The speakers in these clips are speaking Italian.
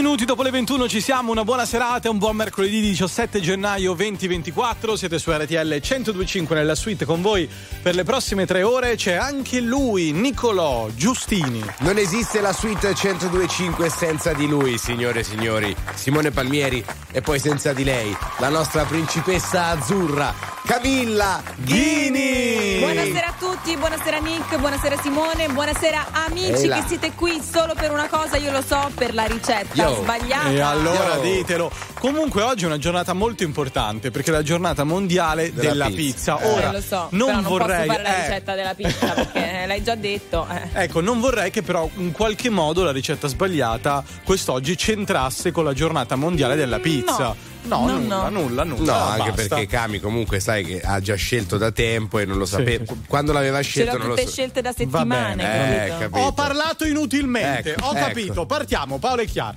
minuti dopo le 21 ci siamo, una buona serata, un buon mercoledì 17 gennaio 2024, siete su RTL 1025 nella suite con voi per le prossime 3 ore, c'è anche lui, Nicolò Giustini. Non esiste la suite 1025 senza di lui, signore e signori, Simone Palmieri, e poi senza di lei, la nostra principessa azzurra, Camilla Ghini. Buonasera a tutti, buonasera Nick, buonasera Simone, buonasera amici che siete qui solo per una cosa, io lo so, per la ricetta sbagliata. E allora ditelo. Comunque oggi è una giornata molto importante perché è la giornata mondiale della pizza. Ora lo so, non vorrei posso fare la ricetta della pizza perché l'hai già detto. Ecco, non vorrei che però in qualche modo la ricetta sbagliata quest'oggi c'entrasse con la giornata mondiale della pizza. No. No, nulla. No, anche basta. Perché Cami comunque sai che ha già scelto da tempo e non lo sapeva. Sì. Quando l'aveva scelto non lo sapeva. Ce l'ho tutte scelte da settimane. Bene, capito. Ho parlato inutilmente. Ecco, capito. Partiamo, Paolo e Chiara.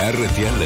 RTL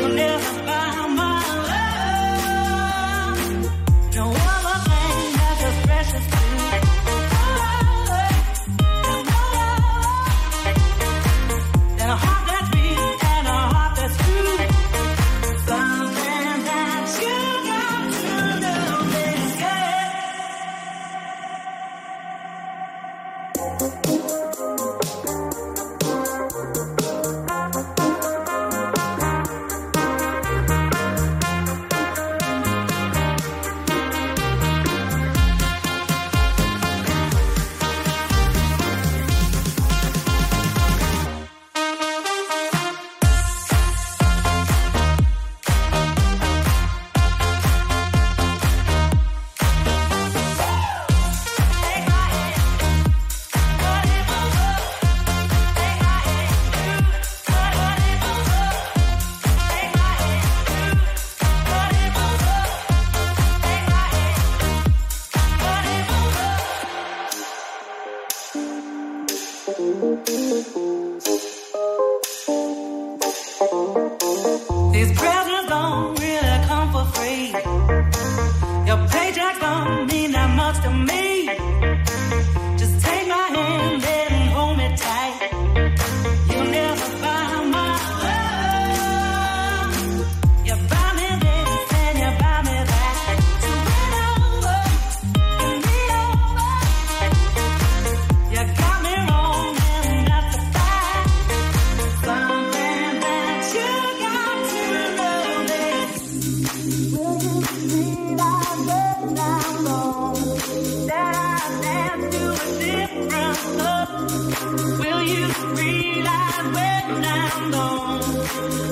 You know. belongs to me. Just take my hand and hold me tight. You'll never find my love. You buy me this and you buy me that. So win over and be over. You got me wrong and that's a fact. Something that you got to love it. Will you believe I love? Will you realize when I'm gone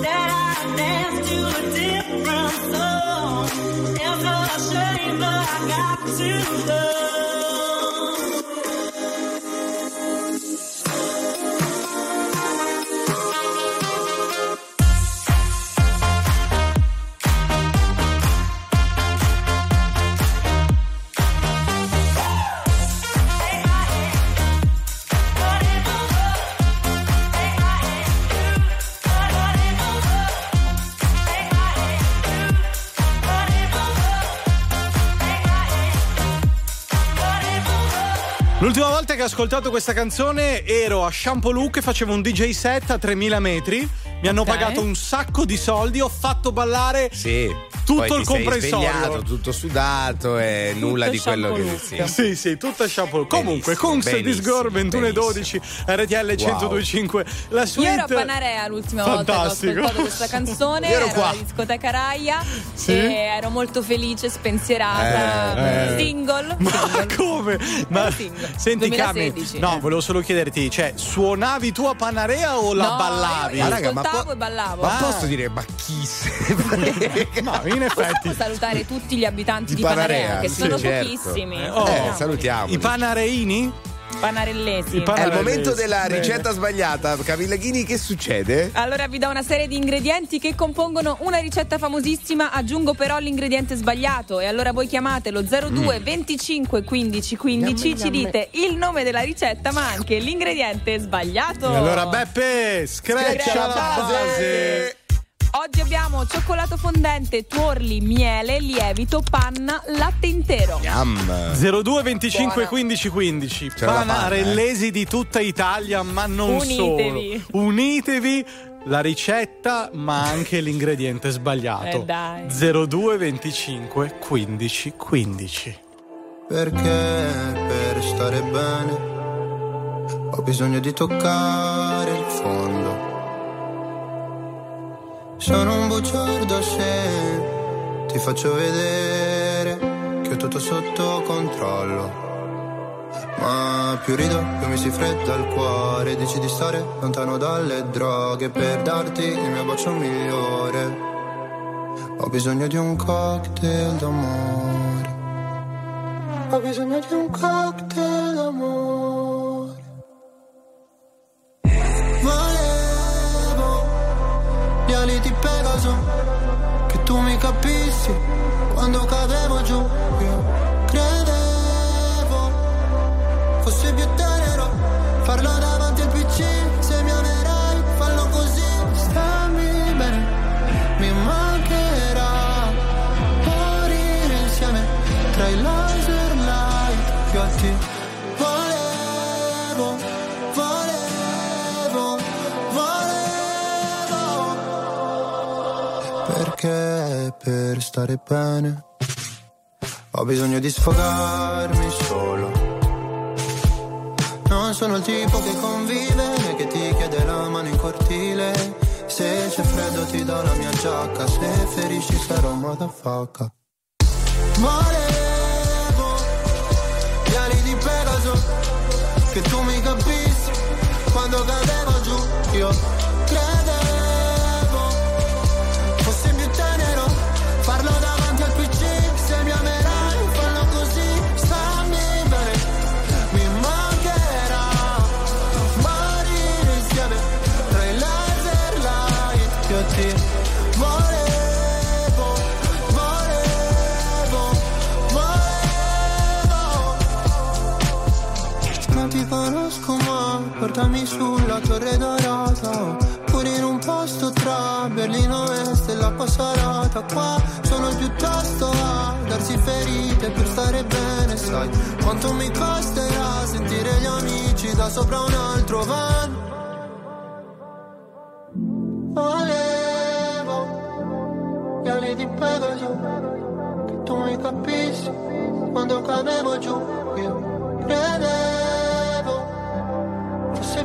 that I dance to a different song? It's a shame, but I got to go. L'ultima volta che ho ascoltato questa canzone ero a Champoluc e facevo un DJ set a 3000 metri. Mi hanno pagato un sacco di soldi, ho fatto ballare tutto poi il comprensorio. Svegliato, tutto sudato e tutto nulla di quello che sì, tutto a Champoluc. Comunque, con Sedisgor 21:12 RTL 1025. Wow. La suite. Io ero a Panarea l'ultima volta che ho ascoltato questa canzone. Ero qua alla discoteca Raia e ero molto felice, spensierata, single. Ma come? Ma single. Senti, Cami, no, volevo solo chiederti, cioè, suonavi tu a Panarea o la ballavi? Ma raga, e ballavo. Ma posso dire, ma chi se no, in effetti. Possiamo salutare tutti gli abitanti di Panarea che sono pochissimi. Salutiamo. I panareini? Panarellesi. È il momento della ricetta sbagliata. Camilla Ghini, che succede? Allora vi do una serie di ingredienti che compongono una ricetta famosissima. Aggiungo però l'ingrediente sbagliato e allora voi chiamate lo 02 25 15 15. Ci dite il nome della ricetta ma anche l'ingrediente sbagliato. E allora Beppe screccia la base. Oggi abbiamo cioccolato fondente, tuorli, miele, lievito, panna, latte intero. Yum. 02 25 15 15. Panarellesi di tutta Italia, ma non solo. Unitevi. La ricetta ma anche l'ingrediente sbagliato. Dai. 02 25 15 15. Perché per stare bene ho bisogno di toccare il fondo. Sono un bugiardo se ti faccio vedere che ho tutto sotto controllo. Ma più rido, più mi si fredda il cuore. Dici di stare lontano dalle droghe per darti il mio bacio migliore. Ho bisogno di un cocktail d'amore. Ho bisogno di un cocktail d'amore. Gli ali di Pegaso, che tu mi capissi quando cadevo giù. Io credevo fosse più tenero farlo davanti al PC. Se mi amerai, fallo così. Stammi bene, mi mancherà morire insieme tra i laser light. Io a te volevo. Perché per stare bene ho bisogno di sfogarmi solo. Non sono il tipo che convive, che ti chiede la mano in cortile. Se c'è freddo ti do la mia giacca, se ferisci sarò motherfucker. Volevo gli ali di Pegaso, che tu mi capissi quando cadevo giù. Io credevo fosse più tenero farlo davanti al PC. Se mi amerai, fallo così. Stammi bene, mi mancherà morire insieme tra i laser light. Io ti volevo. Non ti conosco ma portami sulla torre dorata, in un posto tra Berlino Est e l'acqua salata. Qua sono piuttosto a darsi fede. ferite per stare bene, sai quanto mi costerà sentire gli amici da sopra un altro van. Volevo gli ali di Pegaso, che tu mi capissi quando cadevo giù, io credevo fosse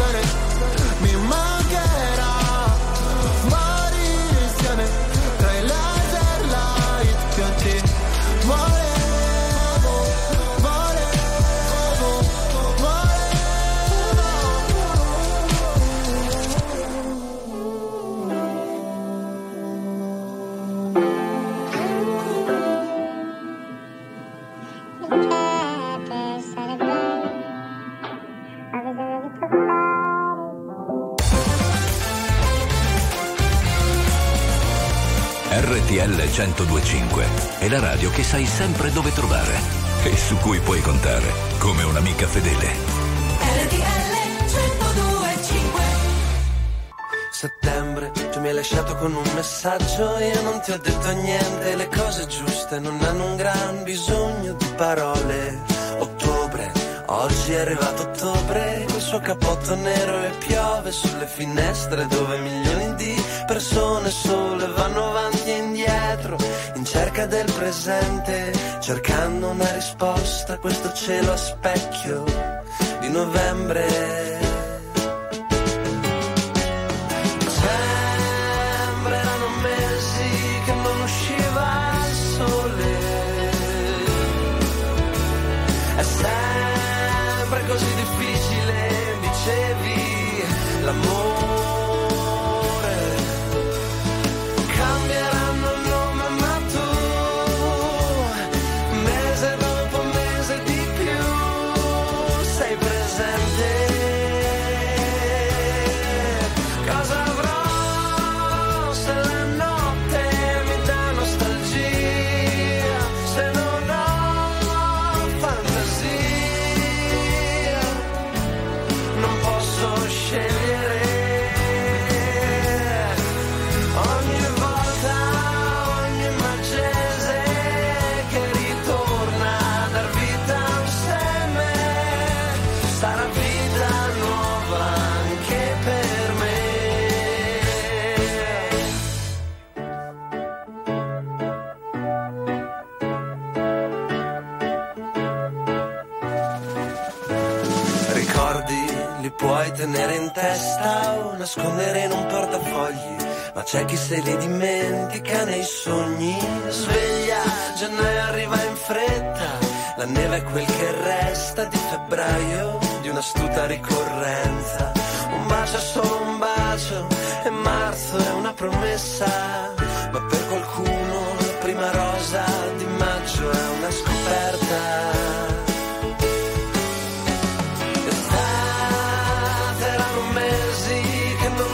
bene, mi mancherà morire insieme tra i laser light pianti. RTL 1025 è la radio che sai sempre dove trovare e su cui puoi contare come un'amica fedele. RTL 1025. Settembre, tu mi hai lasciato con un messaggio, io non ti ho detto niente, le cose giuste non hanno un gran bisogno di parole. Ottobre, oggi è arrivato ottobre, col suo cappotto nero e piove sulle finestre dove milioni di persone sole vanno avanti e indietro in cerca del presente, cercando una risposta a questo cielo a specchio di novembre. Sembrano mesi che non usciva il sole, è sempre così difficile, dicevi, l'amore. Puoi tenere in testa o nascondere in un portafogli, ma c'è chi se li dimentica nei sogni. Sveglia, gennaio arriva in fretta, la neve è quel che resta di febbraio, di un'astuta ricorrenza. Un bacio è solo un bacio e marzo è una promessa, ma per qualcuno la prima rosa di maggio è una scoperta.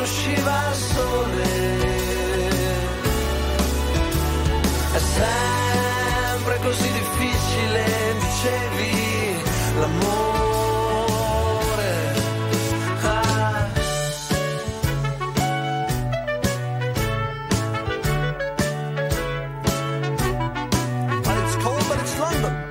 Usciva il sole, è sempre così difficile, dicevi, l'amore. Ah. But it's cold, but it's London.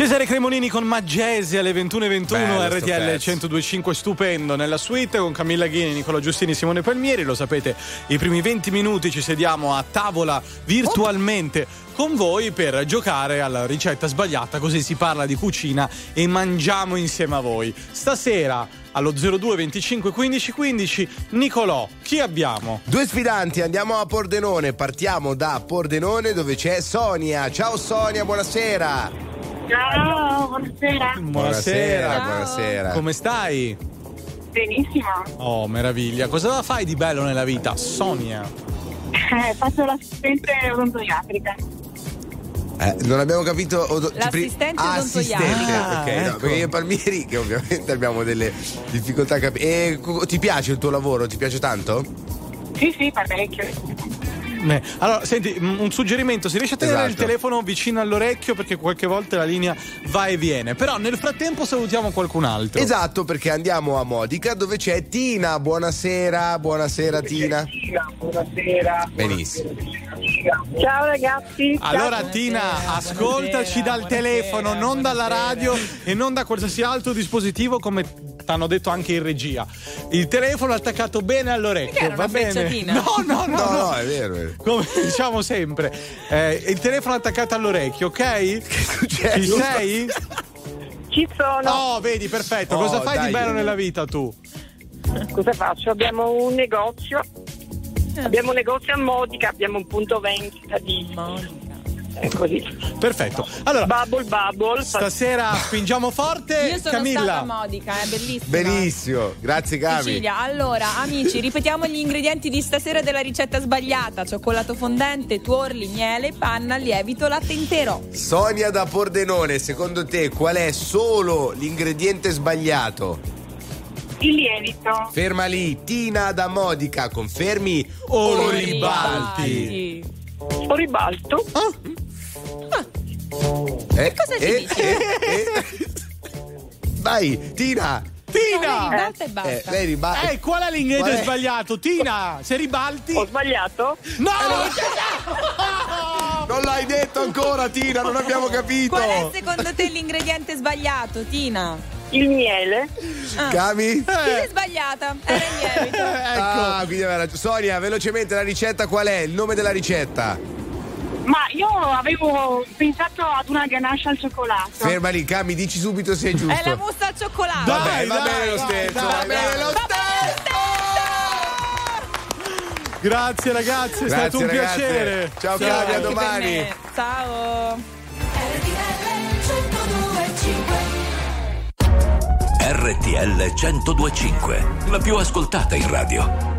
Cesare Cremonini con Maggesi alle 21:21. RTL 1025 stupendo nella suite con Camilla Ghini, Nicolò Giustini, Simone Palmieri. Lo sapete, i primi 20 minuti ci sediamo a tavola virtualmente con voi per giocare alla ricetta sbagliata, così si parla di cucina e mangiamo insieme a voi. Stasera allo 02 25 15 15, Nicolò, chi abbiamo? Due sfidanti, andiamo a Pordenone, partiamo da Pordenone dove c'è Sonia. Ciao Sonia, buonasera. Ciao, buonasera. Buonasera, ciao. Buonasera. Come stai? Benissimo. Oh, meraviglia. Cosa fai di bello nella vita, Sonia? Faccio l'assistente odontoiatrica. Non abbiamo capito. L'assistente odontoiatrica. Ah, ok, ecco. No, perché io e Palmieri che ovviamente abbiamo delle difficoltà a capire. Ti piace il tuo lavoro? Ti piace tanto? Sì, parecchio. Allora, senti, un suggerimento: si riesce a tenere il telefono vicino all'orecchio, perché qualche volta la linea va e viene. Però nel frattempo salutiamo qualcun altro. Esatto, perché andiamo a Modica dove c'è Tina. Buonasera, buonasera Tina. Buonasera. Benissimo. Ciao ragazzi. Allora ciao. Tina, buonasera, ascoltaci dal telefono, buonasera, non dalla radio e non da qualsiasi altro dispositivo, come hanno detto anche in regia. Il telefono attaccato bene all'orecchio, va bene? No, è vero, come diciamo sempre, il telefono attaccato all'orecchio, ok? Che succede? Ci sei? Ci sono. Oh, vedi, perfetto. Cosa fai di bello nella vita tu? Cosa faccio? Abbiamo un negozio a Modica, abbiamo un punto vendita di Modica. È così. Perfetto. Allora, Bubble. Stasera spingiamo forte. Io sono stata Modica, è bellissimo. Benissimo. Grazie Gabi. Sicilia. Allora, amici, ripetiamo gli ingredienti di stasera della ricetta sbagliata: cioccolato fondente, tuorli, miele, panna, lievito, latte intero. Sonia da Pordenone, secondo te qual è solo l'ingrediente sbagliato? Il lievito. Ferma lì. Tina da Modica, confermi o ribalti? O ribalto. Che cosa ci dici? Vai, Tina! Ribalta e basta. Qual è l'ingrediente sbagliato? Tina, se ribalti. Ho sbagliato? No! Non l'hai detto ancora, Tina, non abbiamo capito. Qual è secondo te l'ingrediente sbagliato, Tina? Il miele. Cami? Ti sei sbagliata, era il lievito. Ecco. Quindi aveva ragione. Sonia, velocemente la ricetta qual è? Il nome della ricetta? Ma io avevo pensato ad una ganache al cioccolato. Ferma lì, Cami, dici subito se è giusto. È la mousse al cioccolato. Va bene lo stesso. Grazie ragazzi, è stato un piacere. Ciao Cami, a domani. Ciao. RTL 1025, la più ascoltata in radio.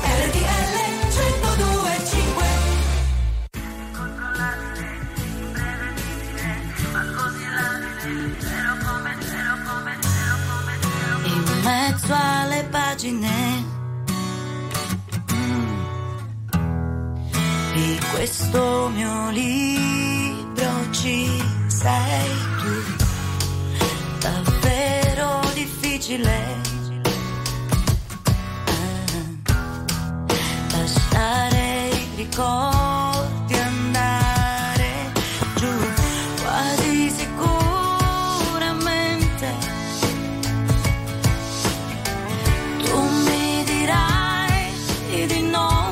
RTL 1025. In mezzo alle pagine di questo mio libro ci sei tu, davvero difficile lasciare i ricordi andare giù, quasi sicuramente tu mi dirai di no.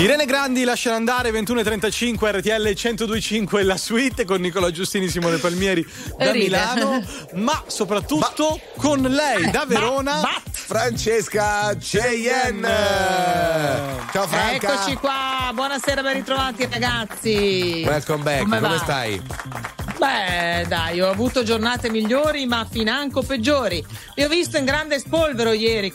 Irene Grandi, Lasciano andare, 21.35, RTL 1025, la suite con Nicolò Giustini, Simone Palmieri da Milano, ma soprattutto con lei da Verona, Francesca Cheyenne. Ciao Franca. Eccoci qua, buonasera, ben ritrovati ragazzi. Welcome back, come stai? Beh dai, ho avuto giornate migliori ma financo peggiori. Li ho visto in grande spolvero ieri,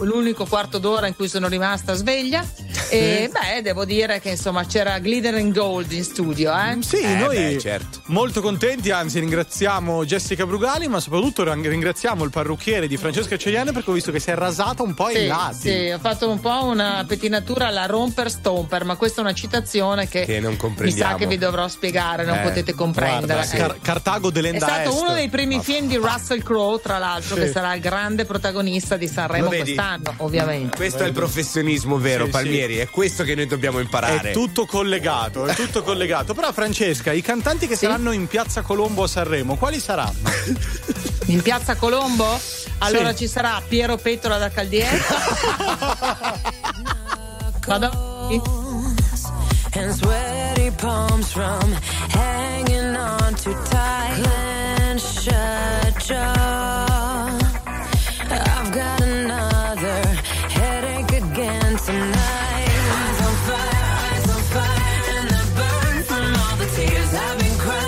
l'unico quarto d'ora in cui sono rimasta sveglia. E beh, devo dire che insomma c'era Glitter and Gold in studio, eh? Sì, noi certo. Molto contenti, anzi ringraziamo Jessica Brugali, ma soprattutto ringraziamo il parrucchiere di Francesca Cheyenne, perché ho visto che si è rasata un po' ai lati. Sì, ho fatto un po' una pettinatura alla Romper Stomper, ma questa è una citazione che non comprendiamo. Mi sa che vi dovrò spiegare, non potete comprendere. Cartago delenda è stato est. Uno dei primi film di Russell Crowe, tra l'altro, che sarà il grande protagonista di Sanremo quest'anno, ovviamente. Questo è il professionismo vero, Palmieri, è questo che noi dobbiamo imparare. È tutto collegato. Però Francesca, i cantanti che saranno in Piazza Colombo a Sanremo, quali saranno? In Piazza Colombo? Allora ci sarà Piero Petrella da Caldiera. And sweaty palms from hanging on too tight. Clench your jaw. I've got another headache again tonight. Eyes on fire, and I burn from all the tears I've been crying.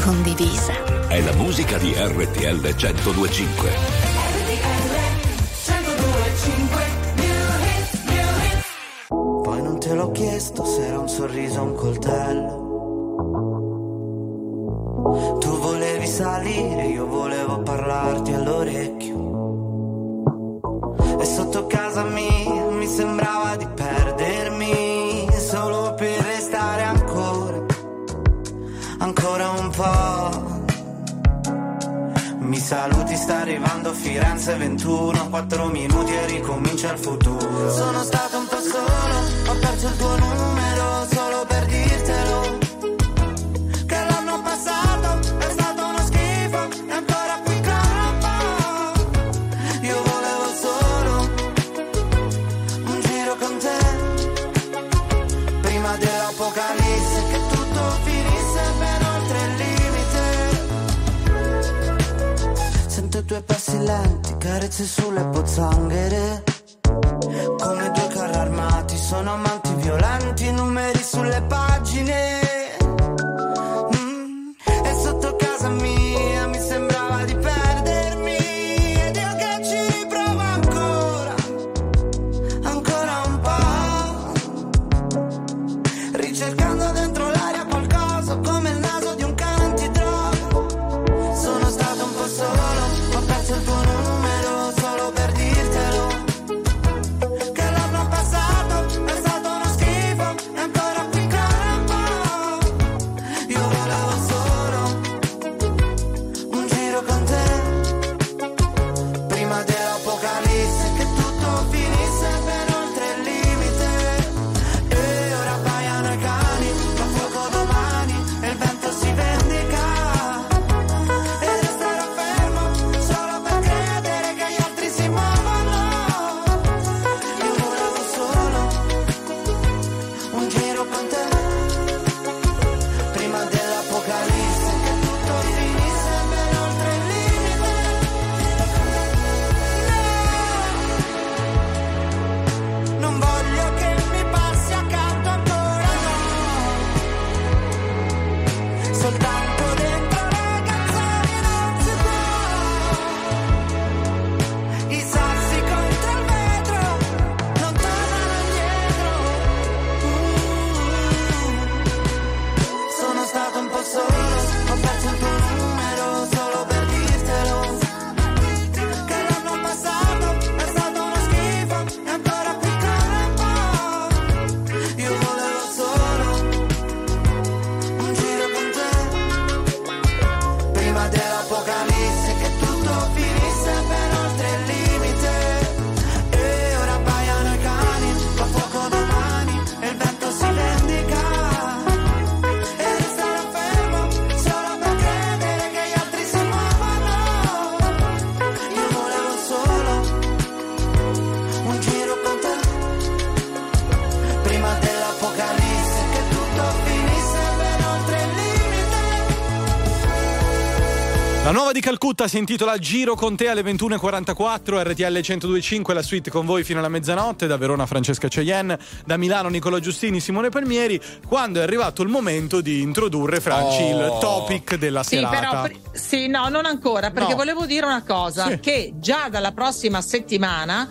Condivisa. È la musica di RTL 1025. chiesto se era un sorriso o un coltello. Tu volevi salire, io volevo parlarti all'orecchio. E sotto casa mia mi sembrava di perdermi, solo per restare ancora un po'. Mi saluti, sta arrivando Firenze 21, 4 minuti e ricomincia il futuro. Sono stato un po' solo, ho perso il tuo numero solo per dirtelo, che l'anno passato è stato uno schifo e ancora più capo. Io volevo solo un giro con te, prima dell'apocalisse, che tutto finisse ben oltre il limite. Sento i tuoi passi lenti, carezze sulle pozzanghere, come due carri armati, sono amanti violenti, numeri sulle pagine. E sotto casa mia mi sembrava di perdermi, ed io che ci riprovo ancora un po', ricercando dentro l'aria qualcosa, come il naso di un cane antidroga. Sono stato un po' solo, ho perso il tuo nome. La nuova di Calcutta si intitola Giro con te alle 21.44, RTL 1025, la suite con voi fino alla mezzanotte, da Verona Francesca Cheyenne, da Milano Nicolò Giustini, Simone Palmieri, quando è arrivato il momento di introdurre, Franci, il topic della serata. Però, sì, no, non ancora, perché volevo dire una cosa, che già dalla prossima settimana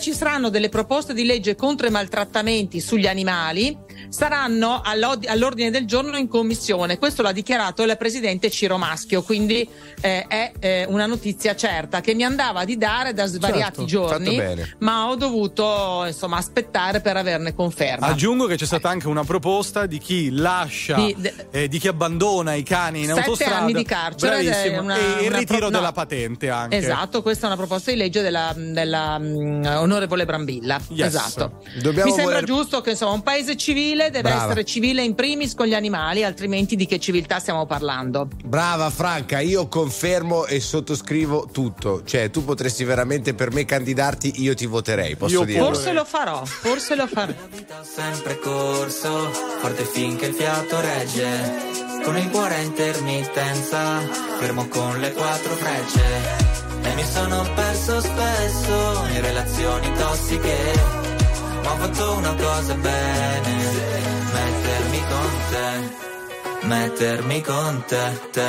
ci saranno delle proposte di legge contro i maltrattamenti sugli animali, saranno all'ordine del giorno in commissione. Questo l'ha dichiarato il presidente Ciro Maschio, quindi è una notizia certa che mi andava di dare da svariati giorni, ma ho dovuto insomma aspettare per averne conferma. Aggiungo che c'è stata anche una proposta di chi lascia, di chi abbandona i cani in 7 autostrada, 7 anni di carcere, e il ritiro della patente anche. Esatto, questa è una proposta di legge della onorevole Brambilla. Esatto. Mi sembra giusto che insomma un paese civile deve essere civile in primis con gli animali, altrimenti di che civiltà stiamo parlando? Brava Franca, io confermo e sottoscrivo tutto. Cioè, tu potresti veramente per me candidarti, io ti voterei, posso dire? Forse lo farò, forse lo farò. Sempre corso, forte finché il fiato regge, con il cuore a intermittenza, fermo con le 4 frecce. E mi sono perso spesso in relazioni tossiche, ma ho fatto una cosa bene, mettermi con te, mettermi con te, te.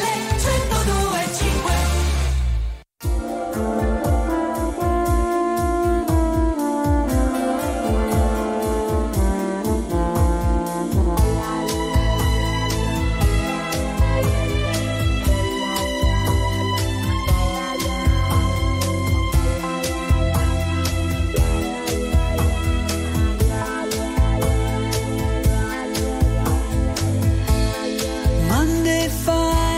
1025. Fun.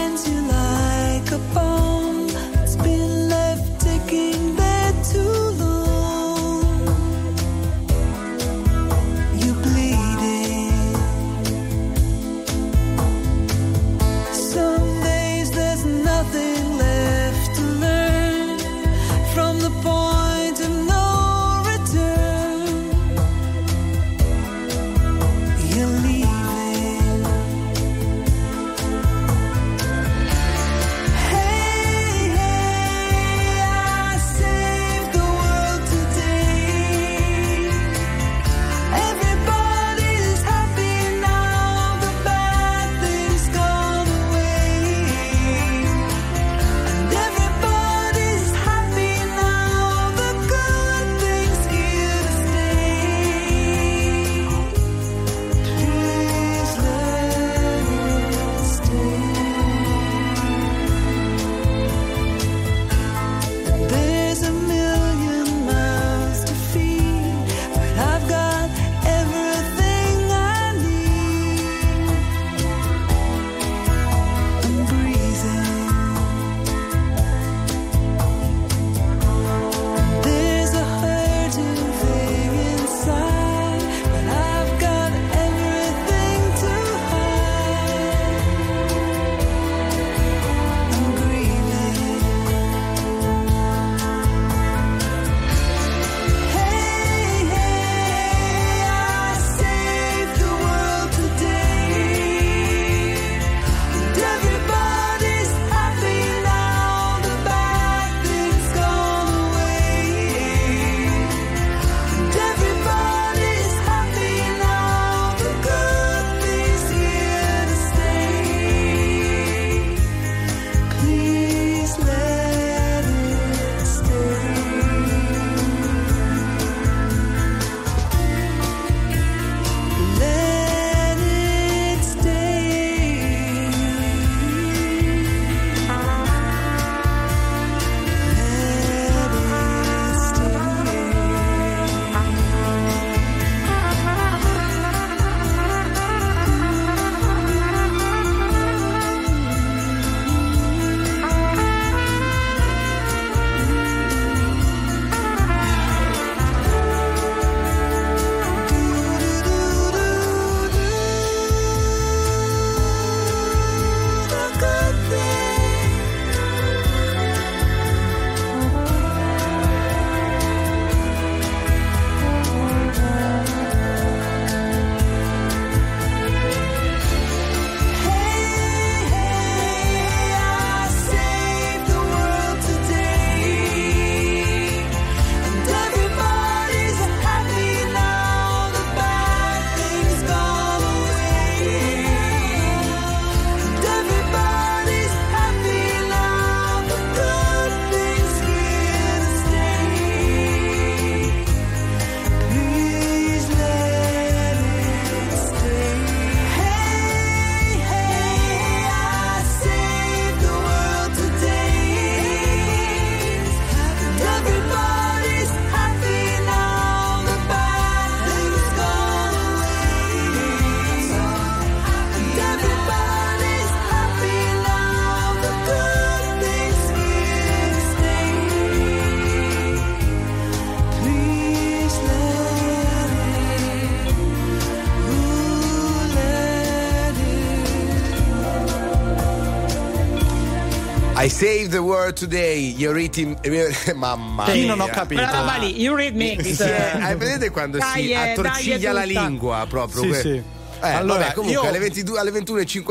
I saved the world today. You read it. Mamma mia. Io non ho capito. Brava lì, you read me. Vedete quando dai, si attorciglia la lingua proprio. Sì, sì. Allora, vabbè, comunque io... alle, 22, alle 21.52 sì.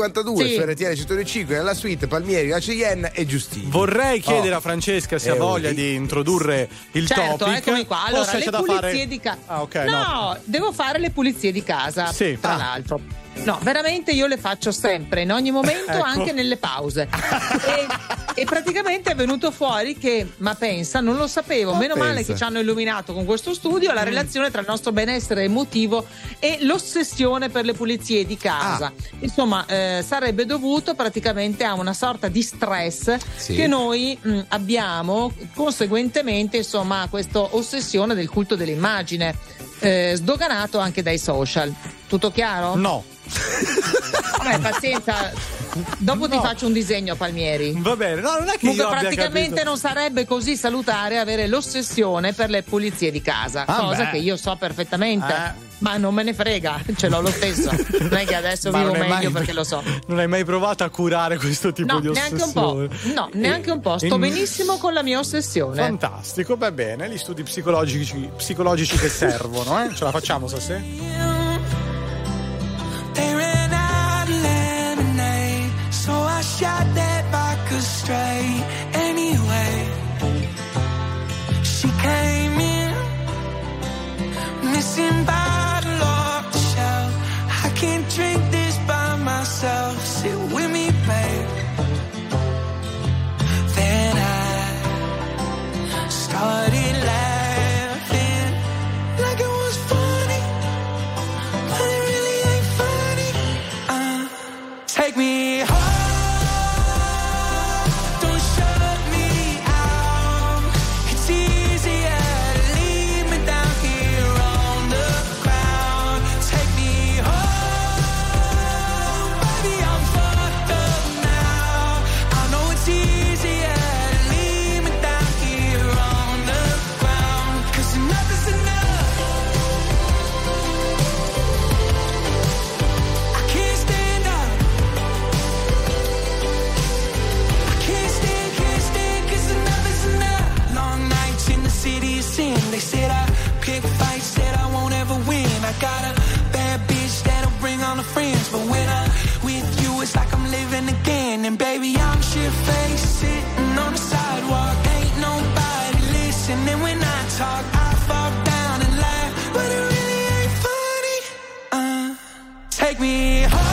Su RTL 125 nella suite Palmieri, la Cheyenne e Giustini. Vorrei chiedere a Francesca se ha voglia di introdurre il topic. Eccomi qua. Allora, le pulizie di casa. Ah, okay, no, devo fare le pulizie di casa, sì, tra l'altro. No, veramente io le faccio sempre, in ogni momento, ecco, anche nelle pause. E praticamente è venuto fuori che, ma pensa, non lo sapevo, male che ci hanno illuminato con questo studio la relazione tra il nostro benessere emotivo e l'ossessione per le pulizie di casa. Insomma, sarebbe dovuto praticamente a una sorta di stress che noi abbiamo, conseguentemente insomma a questa ossessione del culto dell'immagine, sdoganato anche dai social. Tutto chiaro? No. Vabbè, pazienza, dopo ti faccio un disegno, Palmieri. Va bene, no, non è che comunque praticamente non sarebbe così salutare avere l'ossessione per le pulizie di casa, cosa che io so perfettamente, ma non me ne frega, ce l'ho lo stesso. Non è che adesso vivo meglio perché lo so. Non hai mai provato a curare questo tipo di ossessione? Neanche un po', sto benissimo con la mia ossessione. Fantastico, va bene, gli studi psicologici che servono, ce la facciamo stasera? Shot that back astray anyway. She came in missing bottle off the shelf. I can't drink this by myself. Sit with me, babe. Then I started laughing like it was funny, but it really ain't funny. Take me home. Got a bad bitch that'll bring on the friends, but when I'm with you, it's like I'm living again. And baby, I'm shit-faced, sitting on the sidewalk, ain't nobody listening when I talk. I fall down and laugh, but it really ain't funny. Take me home.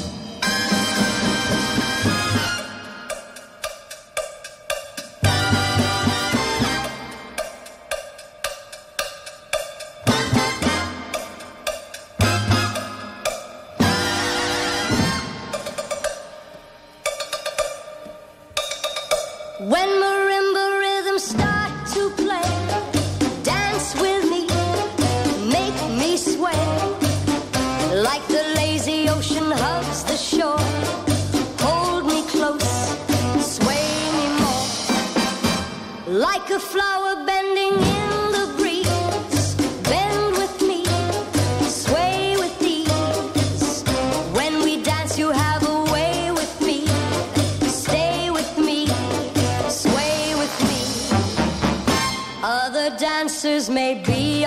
Dancers may be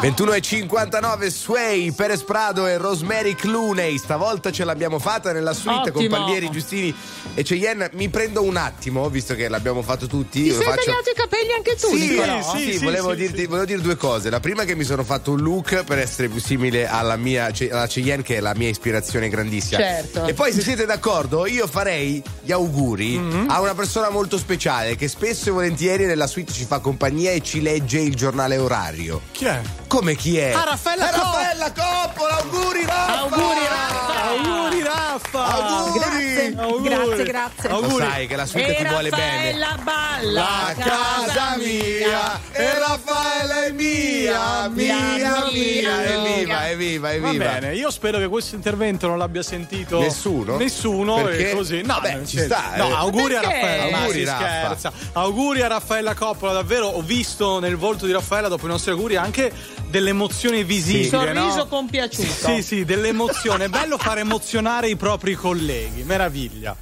21:59, Sway, Perez Prado e Rosemary Clooney. Stavolta ce l'abbiamo fatta nella suite. Ottimo. Con Palmieri, Giustini e Cheyenne. Mi prendo un attimo, visto che l'abbiamo fatto tutti. Ti sei tagliato i capelli anche tu, Nicolò? Sì, volevo dire due cose. La prima è che mi sono fatto un look per essere più simile alla Cheyenne, che è la mia ispirazione grandissima. Certo. E poi, se siete d'accordo, io farei gli auguri a una persona molto speciale che spesso e volentieri nella suite ci fa compagnia e ci legge il giornale orario. Chi è? Come chi è? Ah, Raffaella Coppola, auguri Raffa! Auguri Raffa! Grazie. Lo sai che la suite ti vuole bene. Raffaella balla a casa mia, e Raffaella è mia. Evviva. Va bene, io spero che questo intervento non l'abbia sentito nessuno. Perché? E così. No, vabbè, ci sta. No, auguri a Raffaella. Auguri, scherza. Auguri a Raffaella Coppola, davvero. Ho visto nel volto di Raffaella, dopo i nostri auguri, anche delle emozioni visibili, sorriso compiaciuto. Sì, dell'emozione. È bello far emozionare i propri colleghi, meraviglia.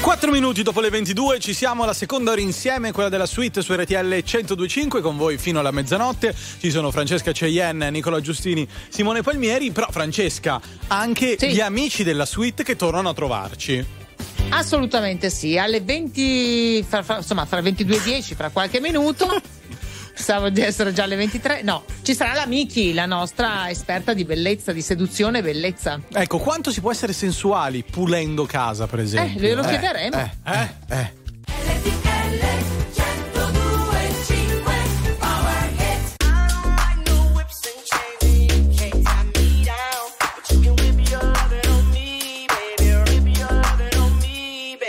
Quattro minuti dopo le 22, ci siamo alla seconda ora insieme, quella della suite su RTL 1025, con voi fino alla mezzanotte. Ci sono Francesca Cheyenne, Nicolò Giustini, Simone Palmieri. Però, Francesca, anche gli amici della suite che tornano a trovarci. Assolutamente sì, alle 20, insomma fra 22:10, fra qualche minuto, pensavo di essere già alle 23, no, ci sarà la Miki, la nostra esperta di bellezza, di seduzione e bellezza. Ecco, quanto si può essere sensuali pulendo casa, per esempio? Glielo chiederemo.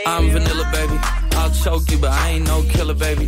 I'm vanilla, baby. I'll choke you, but I ain't no killer, baby.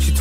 She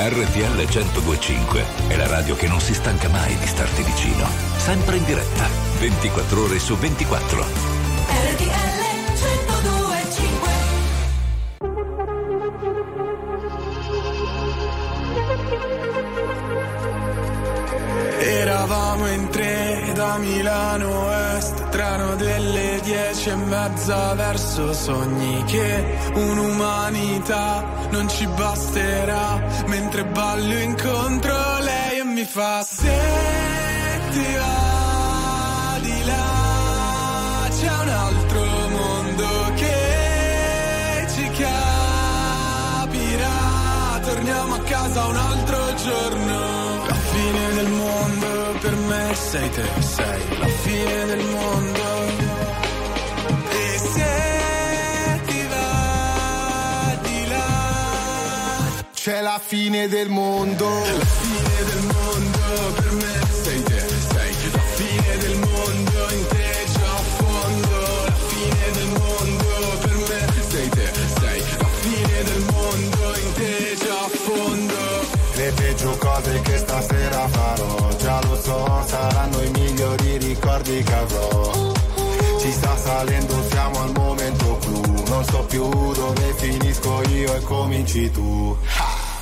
RTL 1025 è la radio che non si stanca mai di starti vicino, sempre in diretta, 24 ore su 24. RTL 1025. Eravamo in tre da Milano Est, treno delle 10:30 verso sogni che un'umanità non ci basterà, mentre ballo incontro lei e mi fa se ti va di là c'è un altro mondo che ci capirà, torniamo a casa un altro giorno. La fine del mondo per me sei te, sei la fine del mondo. E se ti va di là, c'è la fine del mondo. La fine del mondo per me sei te, sei la fine del mondo, in te già a fondo. La fine del mondo per me sei te, sei la fine del mondo, in te già a fondo. Le peggio cose che stasera farò, già lo so, saranno i migliori ricordi che avrò. Ci sta salendo, siamo al momento clou, non so più dove finisco io e cominci tu.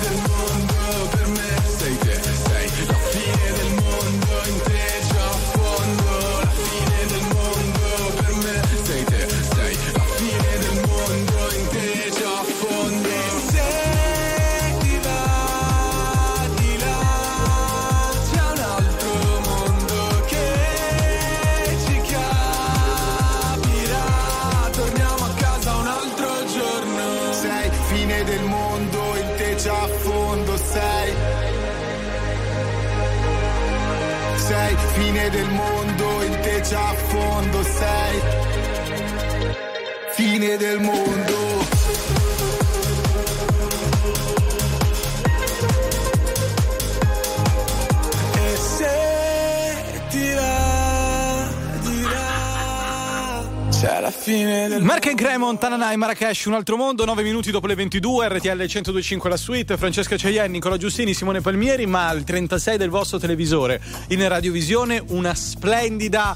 del mondo. Sei fine del mondo, in te già a fondo, sei fine del mondo. E se ti va di là, c'è la fine del mondo. Mark and Cremo, Tananai e Marrakesh, un altro mondo. 9 minuti dopo le 22, RTL 1025 la suite. Francesca Cheyenne, Nicolò Giustini, Simone Palmieri. Ma al 36 del vostro televisore, in radiovisione, una splendida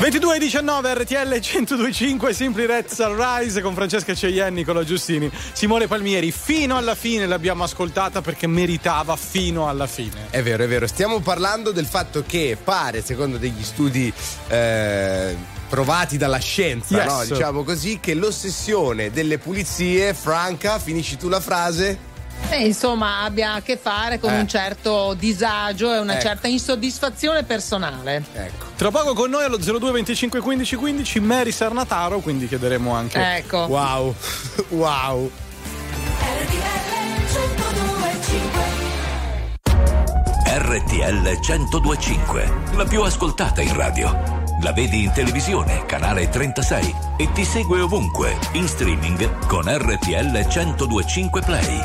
22:19 RTL 1025 Simply Red Sunrise con Francesca Cheyenne, Nicolò Giustini, Simone Palmieri. Fino alla fine l'abbiamo ascoltata perché meritava fino alla fine. È vero, è vero. Stiamo parlando del fatto che pare, secondo degli studi provati dalla scienza, yes, no? Diciamo così, che l'ossessione delle pulizie, Franca, finisci tu la frase. Insomma, abbia a che fare con un certo disagio e una certa insoddisfazione personale. Ecco. Tra poco con noi allo 02 25 15 15 Mary Sarnataro, quindi chiederemo anche ecco. Wow. Wow. RTL 1025, la più ascoltata in radio. La vedi in televisione, canale 36, e ti segue ovunque in streaming con RTL 1025 Play.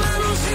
ma non si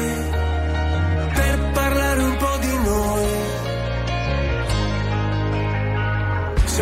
per parlare un po' di noi? Se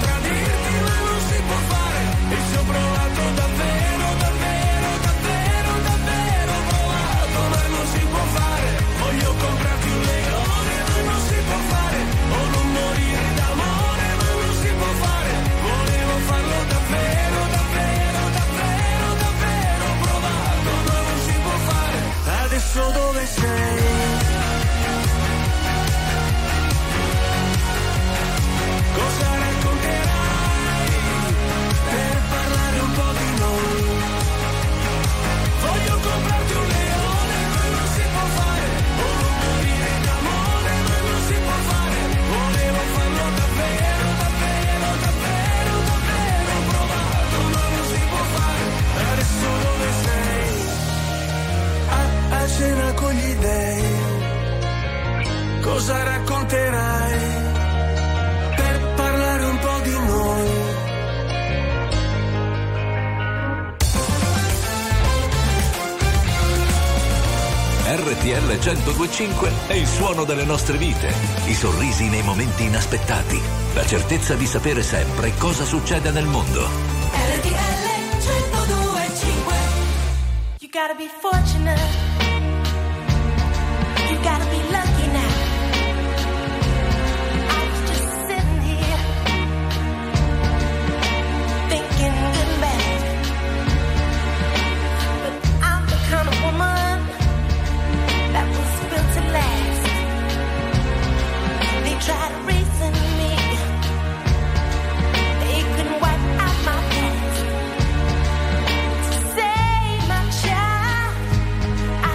tradirti ma non si può fare, e ci ho provato davvero, davvero, davvero, davvero provato, ma non si può fare. Voglio comprarti un leone ma non si può fare, o non morire d'amore ma non si può fare, volevo farlo davvero, davvero, davvero, davvero provato, ma non si può fare. Adesso dove sei? Cosa racconterai per parlare un po' di noi? Voglio comprarti un leone ma non si può fare, o non morire d'amore ma non si può fare, volevo farlo davvero, davvero, davvero, davvero provato, ma non si può fare. Adesso dove sei? A cena con gli dei, cosa racconterai per parlare un po' di noi? RTL 1025 è il suono delle nostre vite, i sorrisi nei momenti inaspettati, la certezza di sapere sempre cosa succede nel mondo. RTL 1025. You gotta be fortunate. Gotta be lucky now. I was just sitting here thinking good and bad, but I'm the kind of woman that was built to last. They tried to reason me, they couldn't wipe out my past. To save my child, I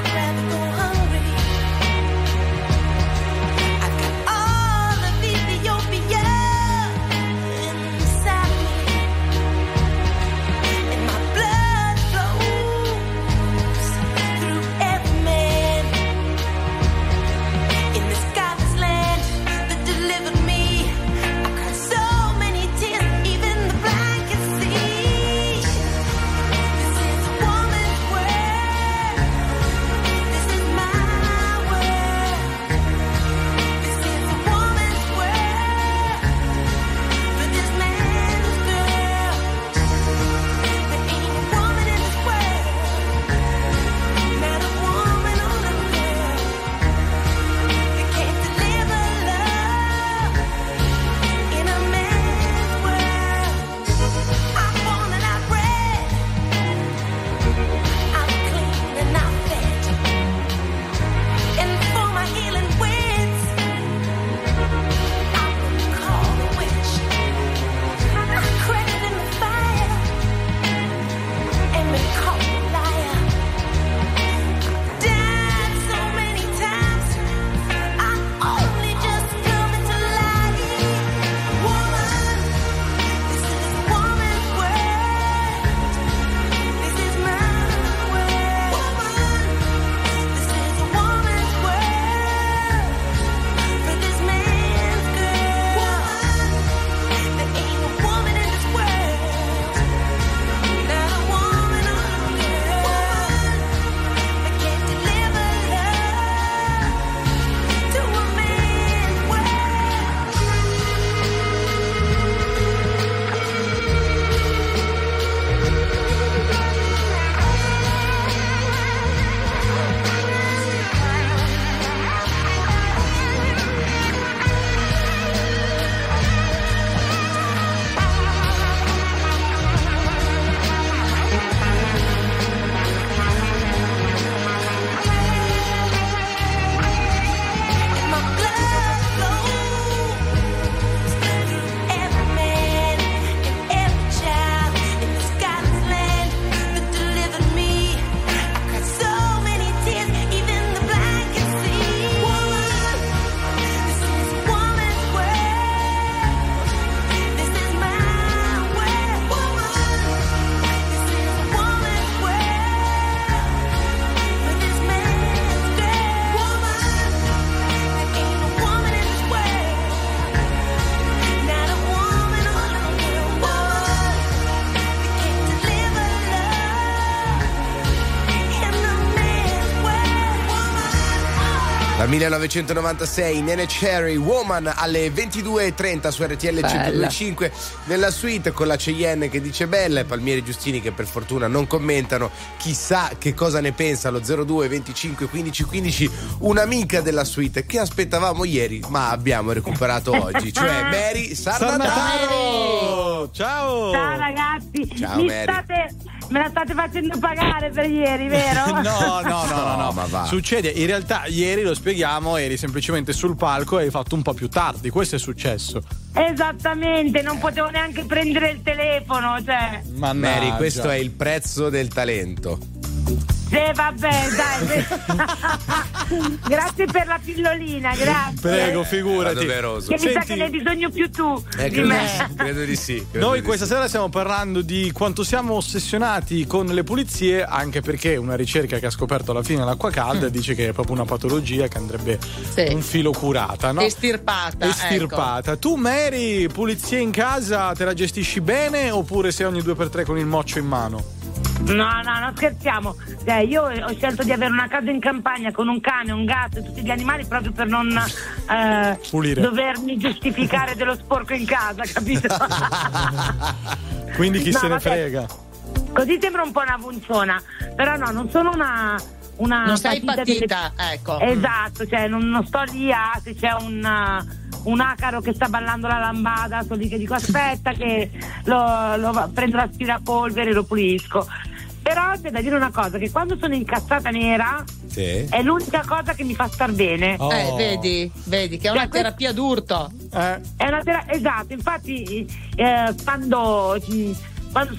Dal 1996 Nene Cherry Woman alle 22.30 su RTL 1025 nella suite con la Cheyenne che dice bella e Palmieri Giustini che per fortuna non commentano. Chissà che cosa ne pensa lo 02 25 15 15, un'amica della suite che aspettavamo ieri ma abbiamo recuperato oggi, cioè Mary Sarnataro. Ciao! Ciao ragazzi! Ciao, mi Mary. Me la state facendo pagare per ieri, vero? No. Ma va. Succede, in realtà ieri lo spieghiamo, eri semplicemente sul palco e hai fatto un po' più tardi, questo è successo. Esattamente, non potevo neanche prendere il telefono, cioè. Mannaggia. Mary, questo è il prezzo del talento. Vabbè, dai. Grazie per la pillolina, grazie. Prego, figurati. Che mi sa che ne hai bisogno più tu di me. Credo di sì. Noi questa sera stiamo parlando di quanto siamo ossessionati con le pulizie, anche perché una ricerca che ha scoperto alla fine l'acqua calda dice che è proprio una patologia che andrebbe un filo curata, no? Estirpata. Ecco. Tu, Mary, pulizie in casa te la gestisci bene oppure sei ogni 2x3 con il moccio in mano? No, non scherziamo. Io ho scelto di avere una casa in campagna con un cane, un gatto e tutti gli animali proprio per non dovermi giustificare dello sporco in casa, capito? Quindi chi se ne frega? Così sembra un po' una punzona, però no, non sono una non sei patita, ecco. Esatto, cioè non sto lì a se c'è un acaro che sta ballando la lambada, sto lì che dico aspetta che lo prendo l'aspirapolvere e lo pulisco. Però c'è da dire una cosa, che quando sono incazzata nera è l'unica cosa che mi fa star bene. Vedi che è una terapia d'urto. È una terapia, esatto, infatti quando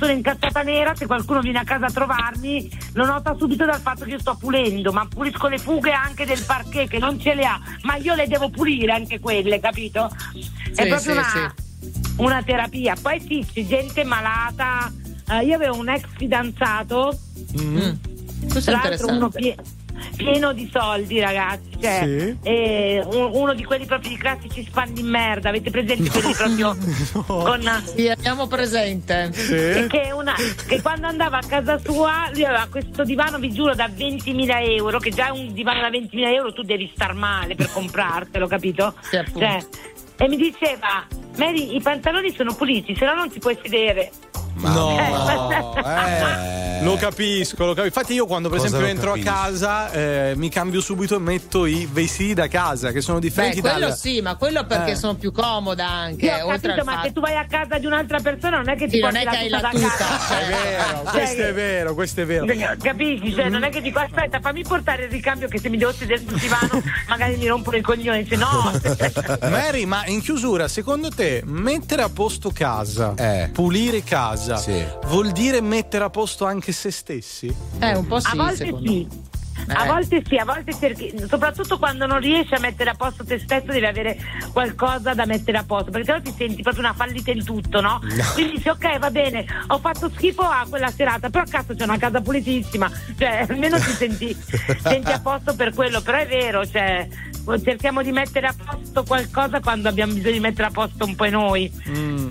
sono incazzata nera, se qualcuno viene a casa a trovarmi, lo nota subito dal fatto che io sto pulendo, ma pulisco le fughe anche del parquet che non ce le ha, ma io le devo pulire anche quelle, capito? È proprio una terapia. Poi sì, c'è gente malata. Io avevo un ex fidanzato, tra l'altro uno pieno di soldi, ragazzi, uno di quelli proprio di classici span di merda, avete presente quelli proprio con abbiamo presente che quando andava a casa sua lui aveva questo divano, vi giuro, da 20.000 euro, che già un divano da 20.000 euro tu devi star male per comprartelo, capito? E mi diceva Mary, i pantaloni sono puliti, se no non ti puoi sedere. Lo capisco. Infatti io quando per esempio entro a casa mi cambio subito e metto i vestiti da casa che sono differenti quello sì, ma quello perché sono più comoda anche. Io ho capito, ma se tu vai a casa di un'altra persona non è che ti porti la tuta da casa. È vero, questo è vero. Capisci? Cioè, non è che dico aspetta fammi portare il ricambio che se mi devo sedere sul divano magari mi rompono il coglione, se no. Mary, ma in chiusura secondo te mettere a posto casa, pulire casa, vuol dire mettere a posto anche se stessi? Un po' sì, secondo me. A volte sì, soprattutto quando non riesci a mettere a posto te stesso devi avere qualcosa da mettere a posto, perché sennò ti senti proprio una fallita in tutto, no? Quindi dici ok, va bene, ho fatto schifo a quella serata, però cazzo c'è una casa pulitissima, cioè almeno ti senti a posto per quello. Però è vero, cioè cerchiamo di mettere a posto qualcosa quando abbiamo bisogno di mettere a posto un po' noi,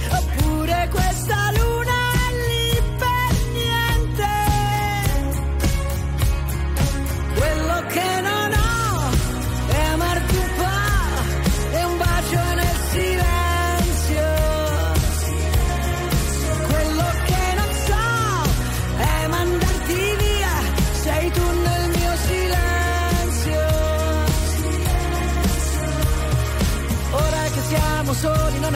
oppure questa luna è lì per niente. Quello che non ho è amarti un po', è un bacio nel silenzio. Quello che non so è mandarti via, sei tu nel mio silenzio. Siamo soli, non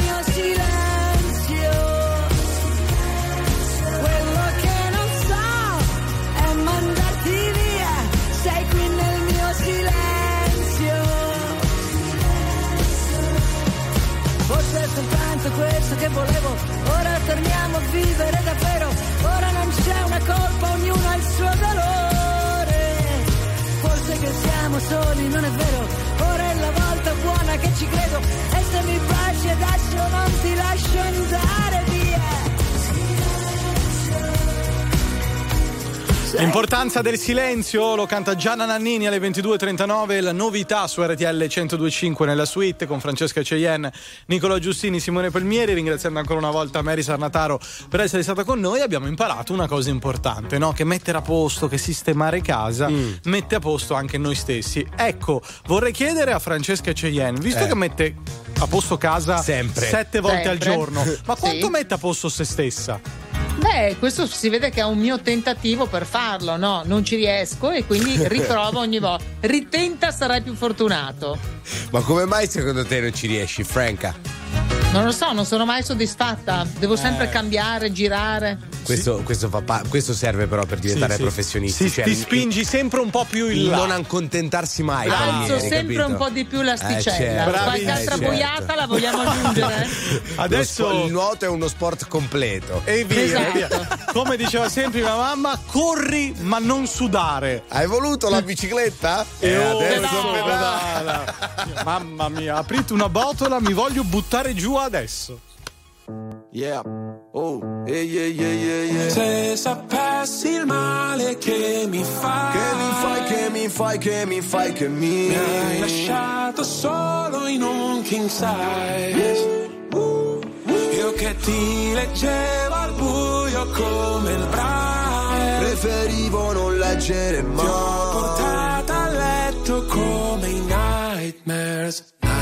mio silenzio. Soltanto questo che volevo, ora torniamo a vivere davvero, ora non c'è una colpa, ognuno ha il suo dolore. Forse che siamo soli, non è vero, ora è la volta buona che ci credo, e se mi baci adesso non ti lascio andare via. L'importanza del silenzio lo canta Gianna Nannini alle 22.39, la novità su RTL 1025 nella suite con Francesca Cheyenne, Nicolò Giustini, Simone Palmieri. Ringraziando ancora una volta Mary Sarnataro per essere stata con noi, abbiamo imparato una cosa importante, no? Che mettere a posto, che sistemare casa mette a posto anche noi stessi. Ecco, vorrei chiedere a Francesca Cheyenne, visto che mette a posto casa sempre 7 volte al giorno, ma quanto mette a posto se stessa? Beh, questo si vede che è un mio tentativo per farlo, no? Non ci riesco e quindi riprovo ogni volta. Ritenta, sarai più fortunato. Ma come mai secondo te non ci riesci, Franca? Non lo so, non sono mai soddisfatta. Devo sempre cambiare, girare. Questo serve però per diventare professionisti. Sì, cioè, ti spingi sempre un po' più in là. Non accontentarsi mai. Alzo sempre un po' di più l'asticella. Qualche altra boiata la vogliamo aggiungere? Adesso il nuoto è uno sport completo. E via, Come diceva sempre mia mamma, corri ma non sudare. Hai voluto la bicicletta? Adesso pedala. Mamma mia, aprite una botola, mi voglio buttare giù adesso. Yeah, oh, yeah. Se sapessi il male che mi fai, che mi hai lasciato solo in un king size. Yes. Io che ti leggevo al buio come il Braille, preferivo non leggere mai. Ti ho portato a letto come i nightmares.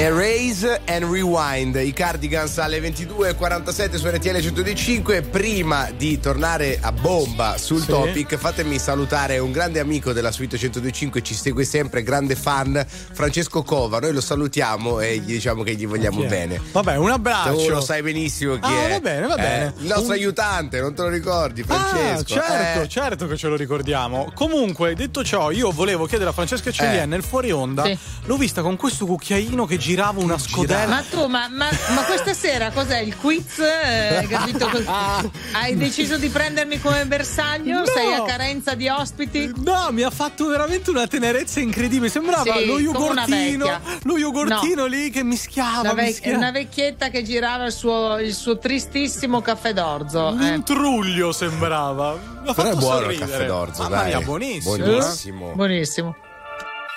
Erase and Rewind, i Cardigans alle 22.47 su RTL 1025. Prima di tornare a bomba sul topic, fatemi salutare un grande amico della suite 125, ci segue sempre, grande fan, Francesco Cova. Noi lo salutiamo e gli diciamo che gli vogliamo bene. Vabbè, un abbraccio. Tu lo sai benissimo chi è. Va bene, va bene. Il nostro aiutante, non te lo ricordi, Francesco? Ah, certo, certo che ce lo ricordiamo. Comunque, detto ciò, io volevo chiedere a Francesca Cheyenne, il fuori onda, l'ho vista con questo cucchiaino che girava una scodella. Ma tu, ma questa sera cos'è? Il quiz? Capito? Hai deciso di prendermi come bersaglio? No. Sei a carenza di ospiti? No, mi ha fatto veramente una tenerezza incredibile. Sembrava lo yogurtino lì che mischiava. Una vecchietta che girava il suo tristissimo caffè d'orzo. Un truglio sembrava. L'ha però fatto è buono sorridere. Il caffè d'orzo, ah, dai. Ma è buonissimo. Buonissimo. Buonissimo.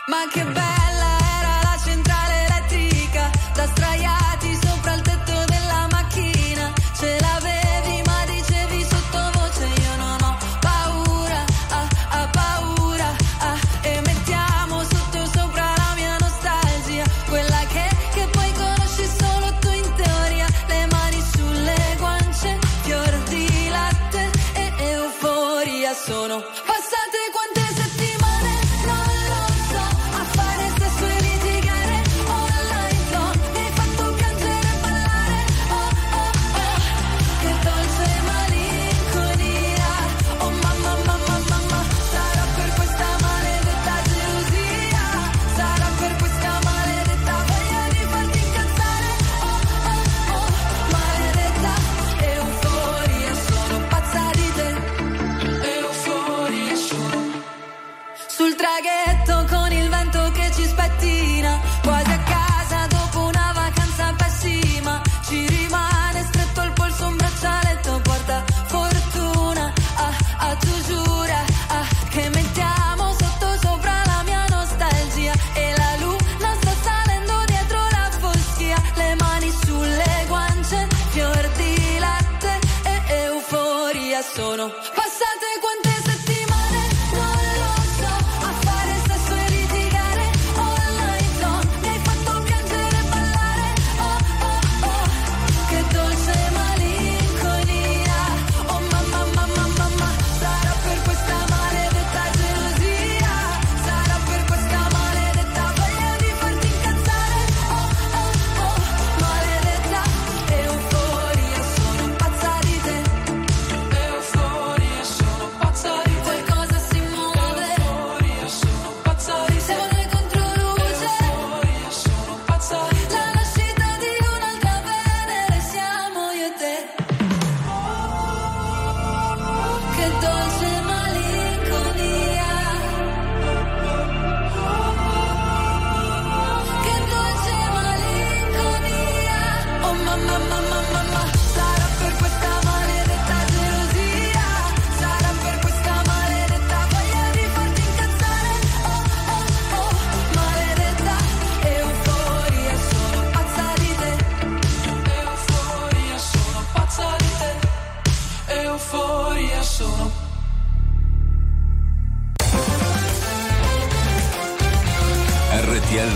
Ma che bella era la centrale elettrica, da straiati sopra il tetto della macchina, ce l'avevi ma dicevi sottovoce io non ho paura, ah, paura, ah, e mettiamo sotto sopra la mia nostalgia, quella che poi conosci solo tu in teoria, le mani sulle guance, fior di latte e euforia sono. Traghetto con il vento che ci spettina, quasi a casa dopo una vacanza pessima, ci rimane stretto al polso un braccialetto, porta fortuna, ah, tu giura, ah, che mettiamo sotto sopra la mia nostalgia, e la luna sta salendo dietro la foschia, le mani sulle guance, fior di latte e euforia sono. RTL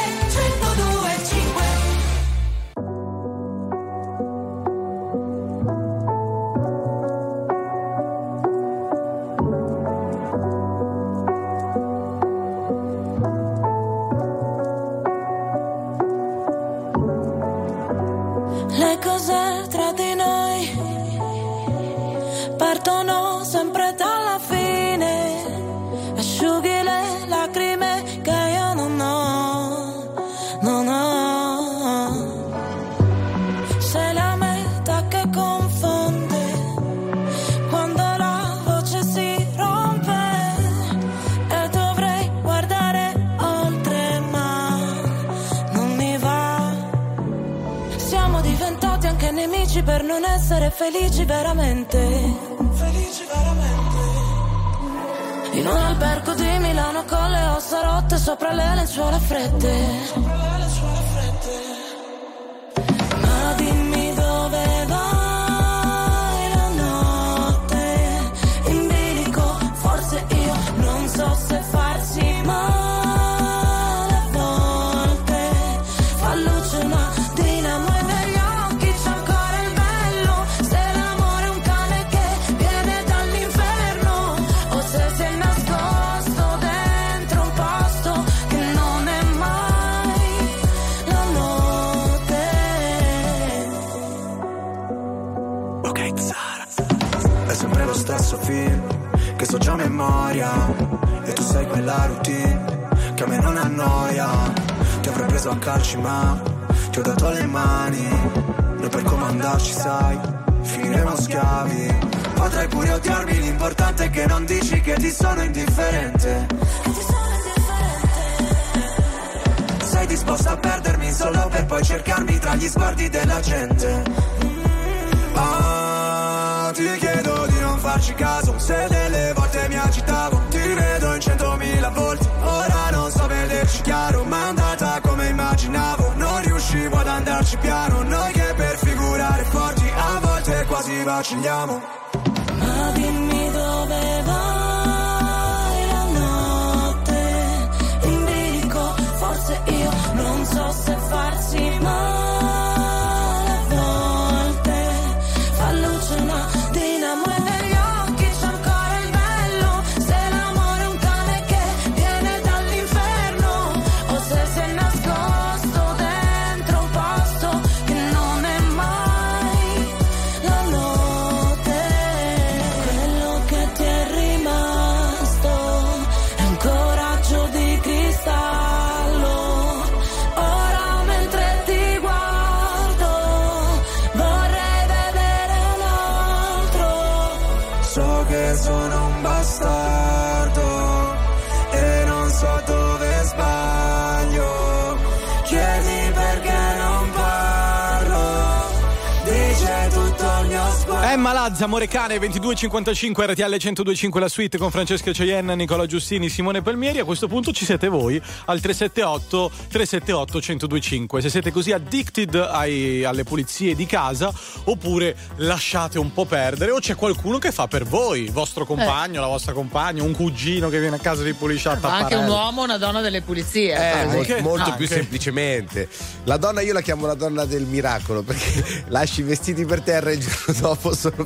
Ma dimmi dove vai ok Zara. È sempre lo stesso film che so già a memoria, e tu sei quella routine che a me non annoia. Ti avrei preso a calci ma ti ho dato le mani, noi per comandarci sai finiremo schiavi. Potrai pure odiarmi, l'importante è che non dici che ti sono indifferente. Sei disposta a perdermi solo per poi cercarmi tra gli sguardi della gente. Ah, ti chiedo di non farci caso se delle volte mi agitavo. Ti vedo in 100.000 volte, ora non so vederci chiaro, ma è andata come immaginavo, non riuscivo ad andarci piano. Noi che per figurare forti a volte quasi vacilliamo. Ma dimmi dove vai la notte in bilico, forse io non so se farsi male. Sono un bastardo e non so dove sbaglio, chiedi perché non parlo, dice tutto il mio sguardo. Emma Lazza, Amore Cane, 22.55, RTL 1025 la suite con Francesca Cheyenne, Nicolò Giustini, Simone Palmieri. A questo punto ci siete voi al 378 378 1025, se siete così addicted alle pulizie di casa, oppure lasciate un po' perdere, o c'è qualcuno che fa per voi, il vostro compagno, la vostra compagna, un cugino che viene a casa di pulisciata, anche un uomo, una donna delle pulizie, molto più semplicemente. La donna io la chiamo la donna del miracolo, perché lasci i vestiti per terra e il giorno dopo sono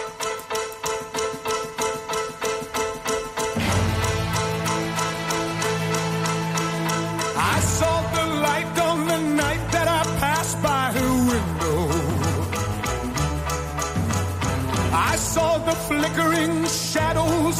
I saw the light on the night that I passed by her window. I saw the flickering shadows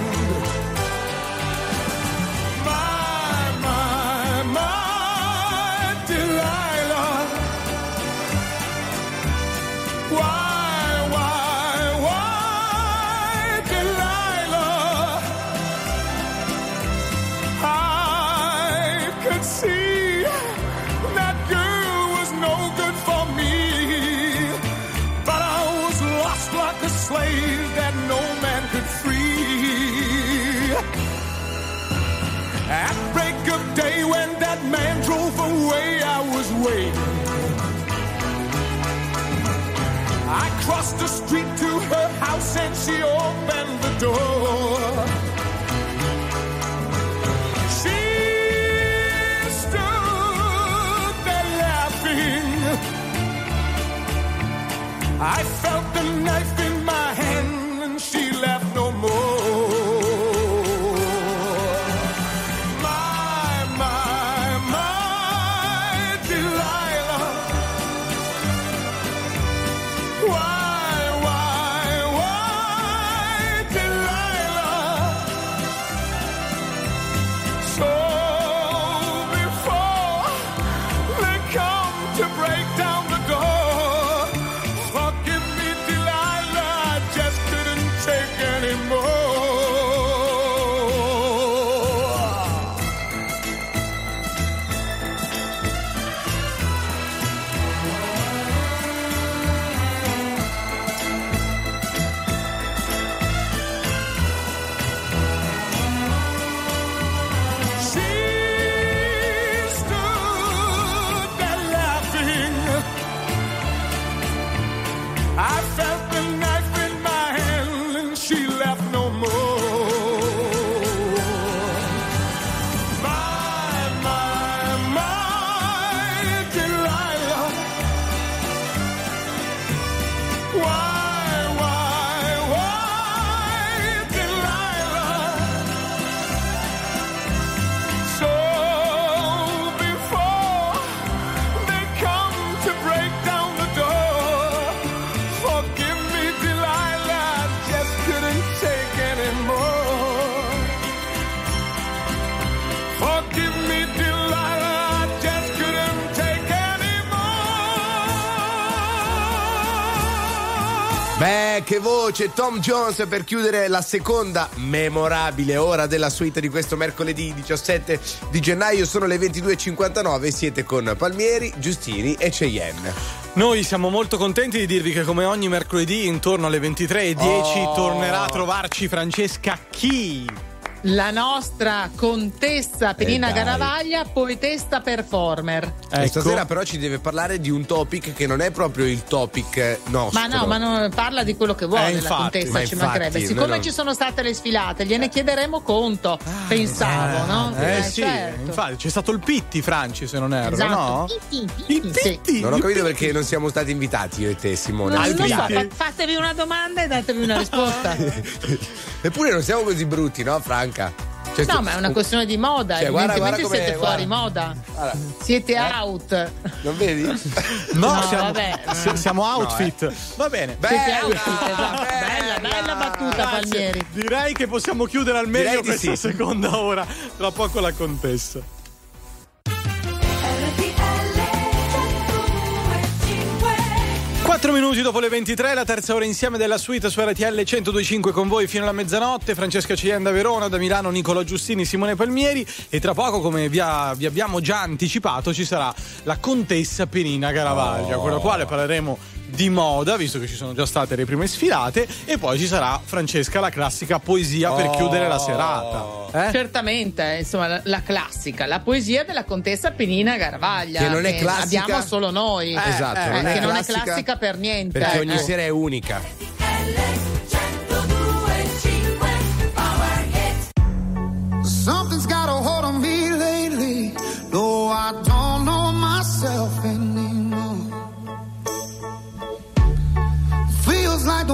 My, my, my Delilah. Why, Delilah? I could see that girl was no good for me, but I was lost like a slave that no man could free. At break of day when that man drove away, I was waiting. I crossed the street to her house and she opened the door. She stood there laughing. I felt the knife in my hand and she laughed no more. Why, Delilah? So before they come to break down the door, forgive me, Delilah, I just couldn't take anymore. Forgive me, Delilah. Beh, che voce, Tom Jones per chiudere la seconda memorabile ora della suite di questo mercoledì 17 di gennaio. Sono le 22.59, siete con Palmieri, Giustini e Cheyenne. Noi siamo molto contenti di dirvi che come ogni mercoledì intorno alle 23.10 tornerà a trovarci Francesca Cheyenne, la nostra contessa Pinina Garavaglia, poetessa performer. Ecco. Stasera però ci deve parlare di un topic che non è proprio il topic nostro. Ma no, parla di quello che vuole, infatti, la contessa, ma ci mancherebbe. Siccome no. Ci sono state le sfilate, gliene chiederemo conto, pensavo, no? Sì, certo. Infatti c'è stato il Pitti, Franci, se non erro, esatto. No? Pitti. Non ho capito perché non siamo stati invitati io e te, Simone. Non lo so, fatevi una domanda e datevi una risposta. Eppure non siamo così brutti, no, Franci? Cioè, no, ma è una questione di moda, cioè, evidentemente guarda siete fuori moda. Guarda. Siete out. Non vedi? No, siamo outfit. Va bene. Siete outfit, esatto. Bella battuta, Palmieri. Direi che possiamo chiudere al meglio questa seconda ora. Tra poco la contessa. Quattro minuti dopo le 23, la terza ora insieme della suite su RTL 1025 con voi fino alla mezzanotte. Francesca Cheyenne da Verona, da Milano Nicolò Giustini, Simone Palmieri, e tra poco, come vi abbiamo già anticipato, ci sarà la contessa Pinina Garavaglia, con la quale parleremo di moda, visto che ci sono già state le prime sfilate, e poi ci sarà Francesca, la classica poesia per chiudere la serata. Certamente, insomma, la classica, la poesia della contessa Pinina Garavaglia, che non è classica, abbiamo solo noi, esatto, che non è classica per niente, perché ogni sera è unica. Something's got a hold on me lately, though I don't know myself anymore. Feels like the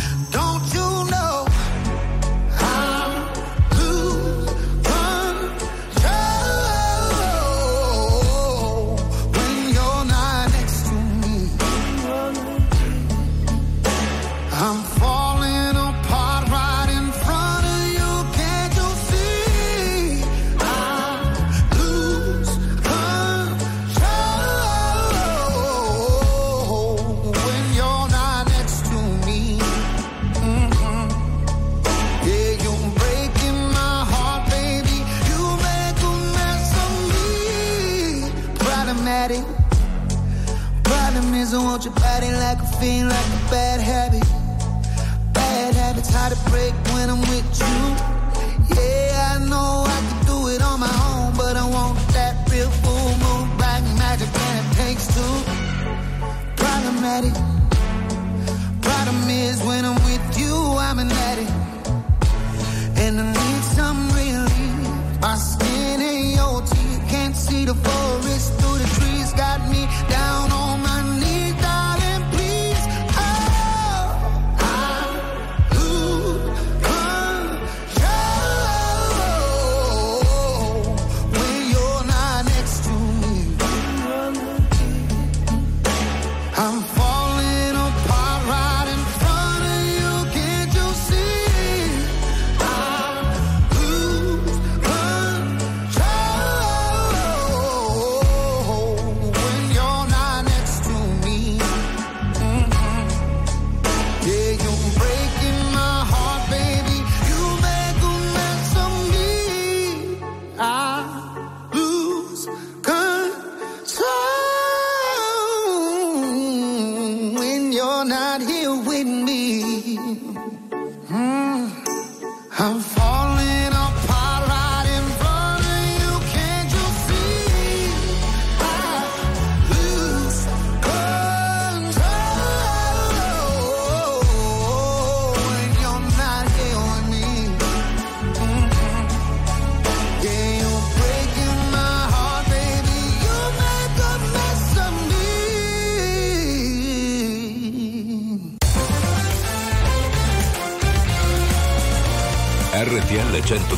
Don't you know? I'm falling apart right in front of you, can't you see? I lose control when you're not next to me. Mm-hmm. Yeah, you're breaking my heart, baby. You make a mess of me. Problematic. Problem is I want your body like a fiend, like a bad habit. It's hard to break when I'm with you. Yeah, I know I can do it on my own, but I want that real full moon, black magic, and it takes two. Problematic. Problem is when I'm with you, I'm an addict, and I need some relief. My skin and your teeth, can't see the forest through the trees, got me down on my knees, darling. I'm falling apart right in front of you. RTL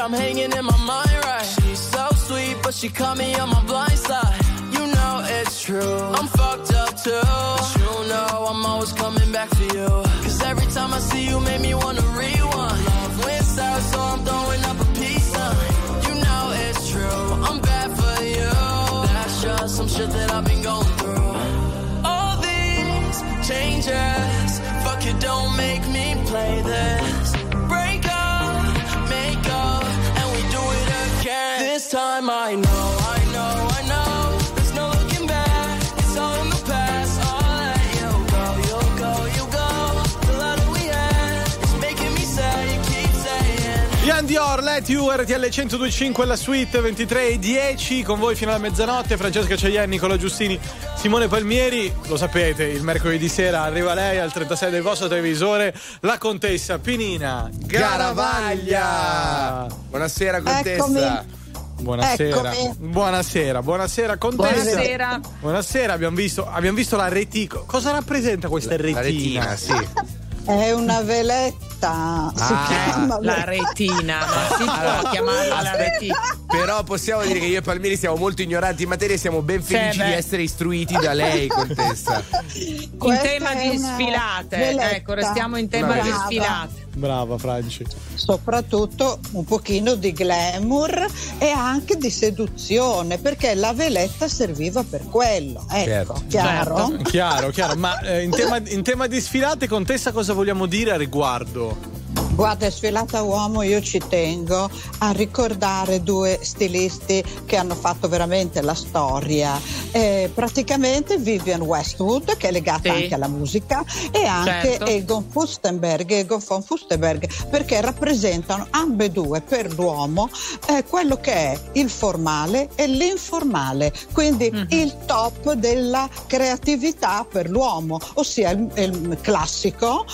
I'm hanging in my mind, right? She's so sweet, but she caught me on my blind side. You know it's true, I'm fucked up too, but you know I'm always coming back for you. Cause every time I see you, make me wanna rewind. Love wins out, so I'm throwing up a peace sign. You know it's true, I'm bad for you. That's just some shit that I've been going through. All these changes, fuck it, don't make me play this. Break up, make up. This time I know, I know, I know. There's no looking back, it's all in the past. I'll let you go, you'll go, you'll go. The letter we had is making me sad, you keep saying. Ian Dior, Let You, RTL 1025, la suite 23:10. Con voi fino alla mezzanotte, Francesca Cheyenne, Nicolò Giustini, Simone Palmieri. Lo sapete, il mercoledì sera arriva lei al 36 del vostro televisore, la contessa Pinina Garavaglia. Buonasera contessa. Eccomi. Buonasera. Eccomi. Buonasera contessa. Buonasera, abbiamo visto la retina. Cosa rappresenta questa retina? La retina, sì. È una veletta. Si chiama la retina, ma si può chiamarla la retina. Però possiamo dire che io e Palmieri siamo molto ignoranti in materia e siamo ben felici di essere istruiti da lei, contessa. In tema di sfilate, veletta. Ecco, restiamo in tema di sfilate. Brava Franci. Soprattutto un pochino di glamour e anche di seduzione, perché la veletta serviva per quello. Ecco, certo. Chiaro? Chiaro. Ma in tema di sfilate, contessa, cosa vogliamo dire a riguardo? Guarda, sfilata uomo, io ci tengo a ricordare due stilisti che hanno fatto veramente la storia. Praticamente Vivienne Westwood, che è legata anche alla musica, e anche Egon von Fürstenberg, perché rappresentano ambedue per l'uomo quello che è il formale e l'informale, quindi il top della creatività per l'uomo, ossia un classico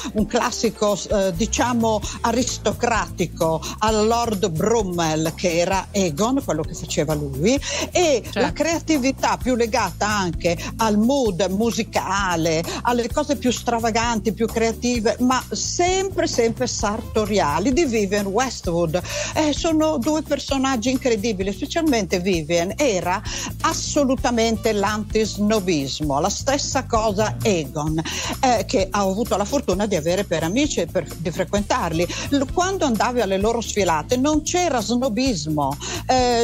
diciamo aristocratico al Lord Brummel, che era Egon, quello che faceva lui, e la creatività più legata anche al mood musicale, alle cose più stravaganti, più creative, ma sempre sartoriali, di Vivienne Westwood. Sono due personaggi incredibili, specialmente Vivienne era assolutamente l'antisnobismo, la stessa cosa Egon, che ha avuto la fortuna di avere per amici e di frequentarli. Quando andavi alle loro sfilate non c'era snobismo,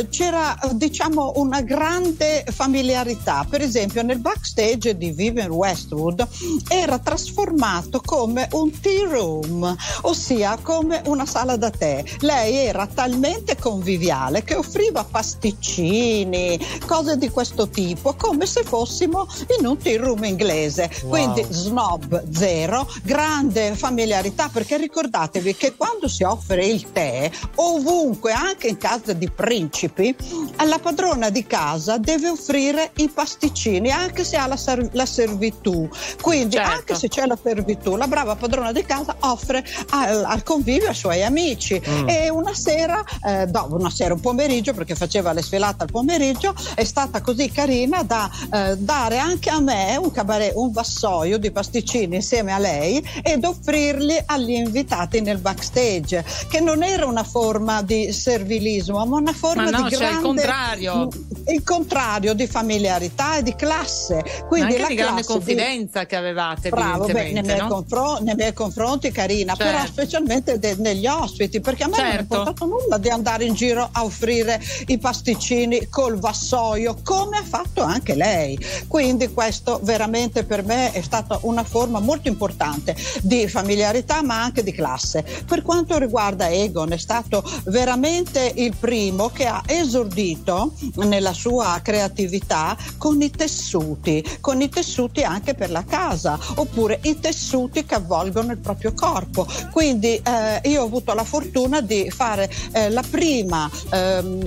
c'era diciamo una grande familiarità. Per esempio nel backstage di Vivienne Westwood era trasformato come un tea room, ossia come una sala da tè. Lei era talmente conviviale che offriva pasticcini, cose di questo tipo, come se fossimo in un tea room inglese. Quindi snob zero, grande familiarità, perché ricordate ricordatevi che quando si offre il tè, ovunque, anche in casa di principi, alla padrona di casa deve offrire i pasticcini, anche se ha la servitù. Quindi, certo, anche se c'è la servitù, la brava padrona di casa offre al convivio, ai suoi amici. E una sera, un pomeriggio, perché faceva le sfilate al pomeriggio, è stata così carina da dare anche a me un cabaret, un vassoio di pasticcini insieme a lei, ed offrirli agli invitati nel backstage, che non era una forma di servilismo, ma una forma di grande, il contrario. Il contrario di familiarità e di classe. Quindi anche la di grande confidenza che avevate, evidentemente, nei miei confronti, carina, certo, però specialmente negli ospiti, perché a me, certo, non è portato nulla di andare in giro a offrire i pasticcini col vassoio, come ha fatto anche lei. Quindi questo veramente per me è stata una forma molto importante di familiarità, ma anche di classe. Per quanto riguarda Egon, è stato veramente il primo che ha esordito nella sua creatività con i tessuti anche per la casa, oppure i tessuti che avvolgono il proprio corpo. Quindi io ho avuto la fortuna di fare la prima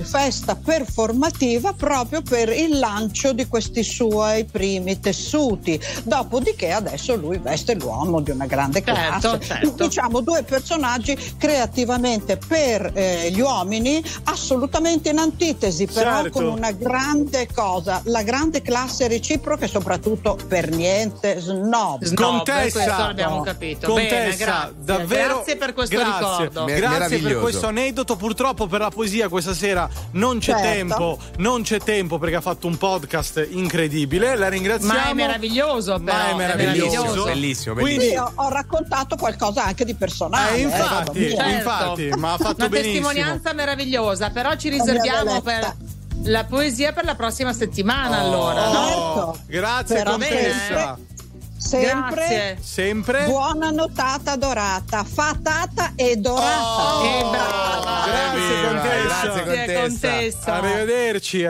festa performativa proprio per il lancio di questi suoi primi tessuti, dopodiché adesso lui veste l'uomo di una grande classe, certo. Diciamo due personaggi creativamente per gli uomini assolutamente in antitesi, però, certo, con una grande cosa, la grande classe reciproca, e soprattutto per niente snob. Contessa, abbiamo capito. Contessa, bene, davvero grazie per questo ricordo, grazie per questo aneddoto. Purtroppo per la poesia questa sera non c'è, certo, tempo, non c'è tempo, perché ha fatto un podcast incredibile, la ringraziamo. Ma è meraviglioso, però. Ma è meraviglioso. Bellissimo. Quindi io ho raccontato qualcosa anche di personale. Infatti, certo, infatti, ma ha fatto una benissimo. Testimonianza meravigliosa, però ci riserviamo per la poesia per la prossima settimana, allora. Certo. Grazie, però, Contessa. Bene. Sempre buona notata dorata, fatata e dorata. Grazie Contessa.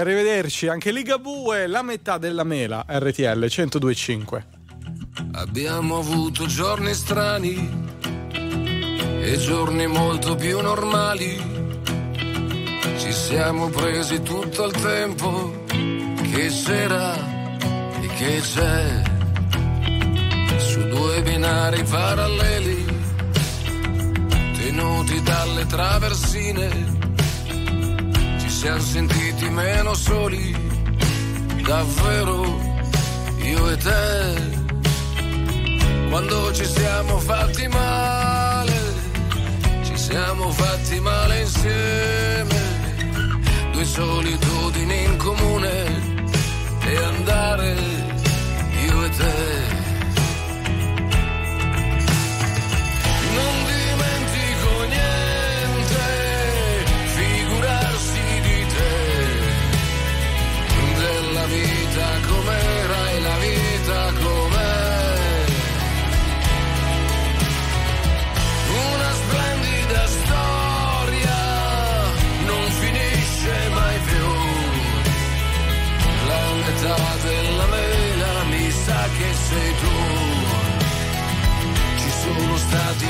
Arrivederci. Anche Ligabue, la metà della mela, RTL 1025. Abbiamo avuto giorni strani e giorni molto più normali. Ci siamo presi tutto il tempo che c'era e che c'è. Su due binari paralleli, tenuti dalle traversine, ci siamo sentiti meno soli, davvero io e te. Quando ci siamo fatti male, ci siamo fatti male insieme, due solitudini in comune, e andare io e te. Com'era e la vita com'è, una splendida storia, non finisce mai più, la metà della mela mi sa che sei tu. Ci sono stati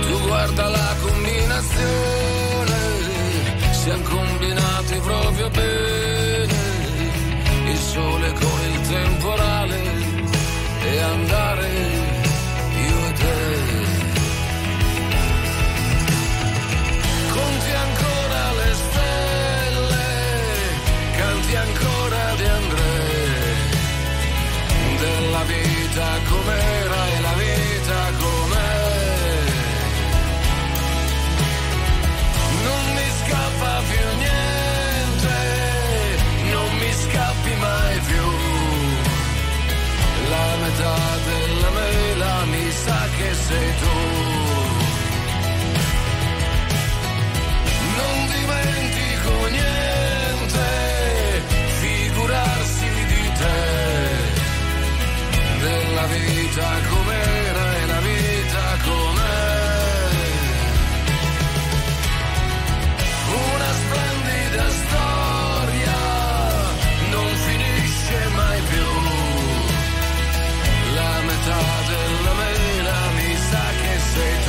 Tu guarda la combinazione, siamo combinati proprio bene, il sole con il temporale e andare io e te. Conti ancora le stelle, canti ancora di Andrea, della vita com'era e la vita com'è, non mi scappa più niente. vita com'era e la vita com'è. Una splendida storia non finisce mai più. La metà della mela mi sa che sei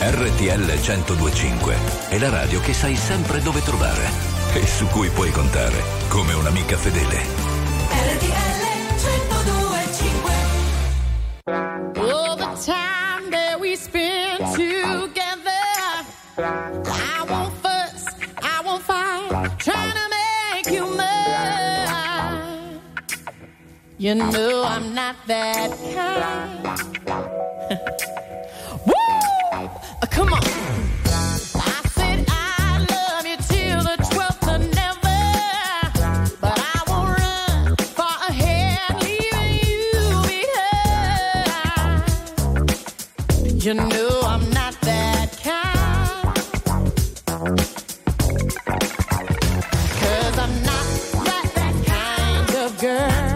RTL 1025 è la radio che sai sempre dove trovare e su cui puoi contare come un'amica fedele. RTL 1025. All the time that we spend together, I won't fuss, I won't fight, trying to make you mine. You know I'm not that kind. Come on. I said I love you till the 12th of November, but I won't run far ahead, leaving you behind. You know I'm not that kind, 'cause I'm not that kind of girl.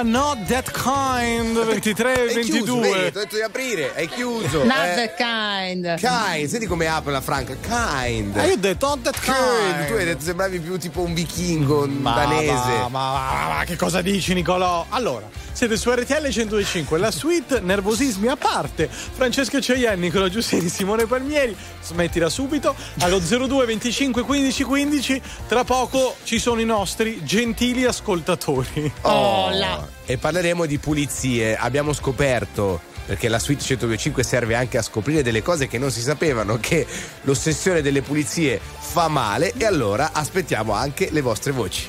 Not that kind. 23 22. Ho detto di aprire, è chiuso. Not that kind. Kind, senti come apre la Franca. Kind. Io ho detto not that kind. Tu hai detto sembravi più tipo un vichingo, un danese. Ma che cosa dici, Nicolò? Allora, siete su RTL 1025, la suite nervosismi a parte. Francesca Cheyenne, Nicolò Giustini, Simone Palmieri. Smettila subito allo 02 25 15 15. Tra poco ci sono i nostri gentili ascoltatori. Oh là. E parleremo di pulizie. Abbiamo scoperto, perché la suite 1025 serve anche a scoprire delle cose che non si sapevano, che l'ossessione delle pulizie fa male, e allora aspettiamo anche le vostre voci.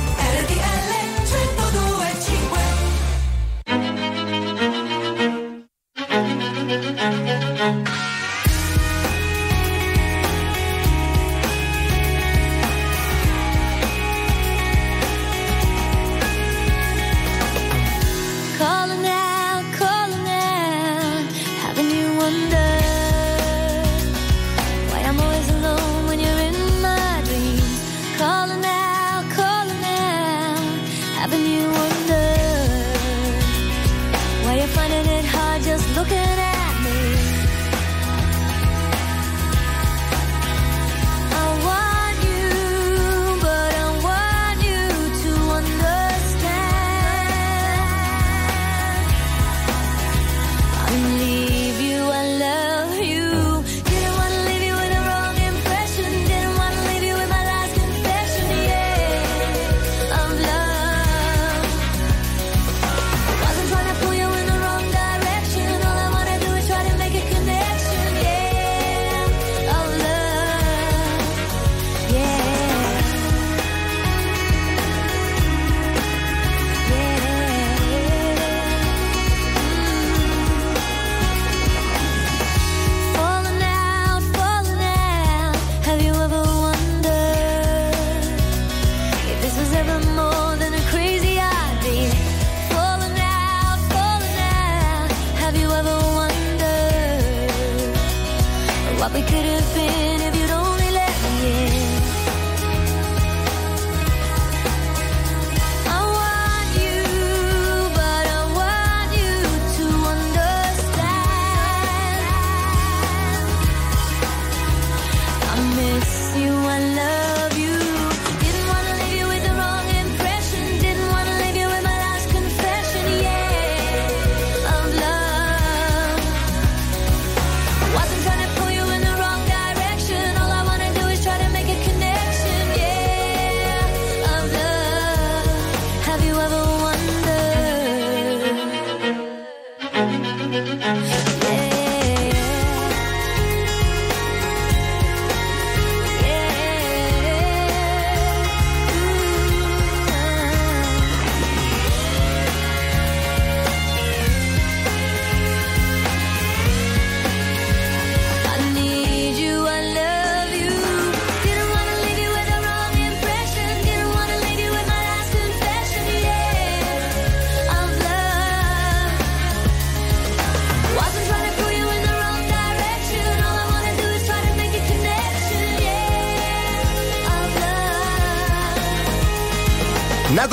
RTL 1025.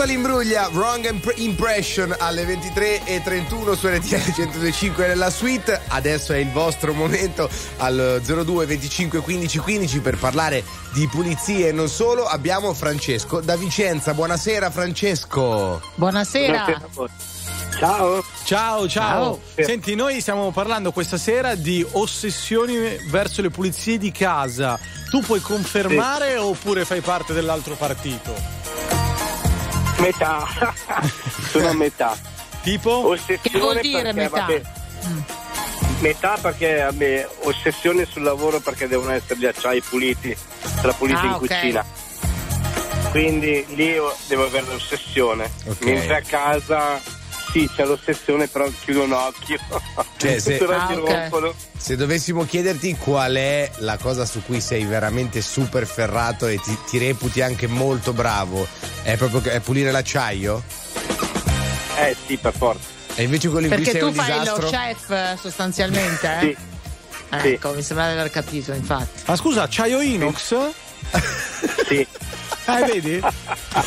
L'imbruglia, Wrong Impression alle 23:31 su RTL 1025 nella suite. Adesso è il vostro momento al 02 25 15 15 per parlare di pulizie e non solo. Abbiamo Francesco da Vicenza. Buonasera Francesco. Buonasera. Ciao. Ciao, ciao. Ciao. Senti, noi stiamo parlando questa sera di ossessioni verso le pulizie di casa. Tu puoi confermare oppure fai parte dell'altro partito? Metà, sono a metà. Tipo? Ossessione, che vuol dire perché, metà? Vabbè, metà perché vabbè, ossessione sul lavoro perché devono essere gli acciai puliti, la pulita in okay. cucina. Quindi lì devo avere l'ossessione. Okay. Mentre a casa sì, c'è l'ossessione, però chiudo un occhio. Cioè, se, okay. se dovessimo chiederti qual è la cosa su cui sei veramente super ferrato e ti reputi anche molto bravo, è proprio è pulire l'acciaio? Sì, per forza. E invece quello in cui sei un disastro? Perché tu fai lo chef sostanzialmente, eh? Sì. Ecco, sì. Mi sembra di aver capito, infatti. Ma scusa, acciaio inox? Sì. Vedi?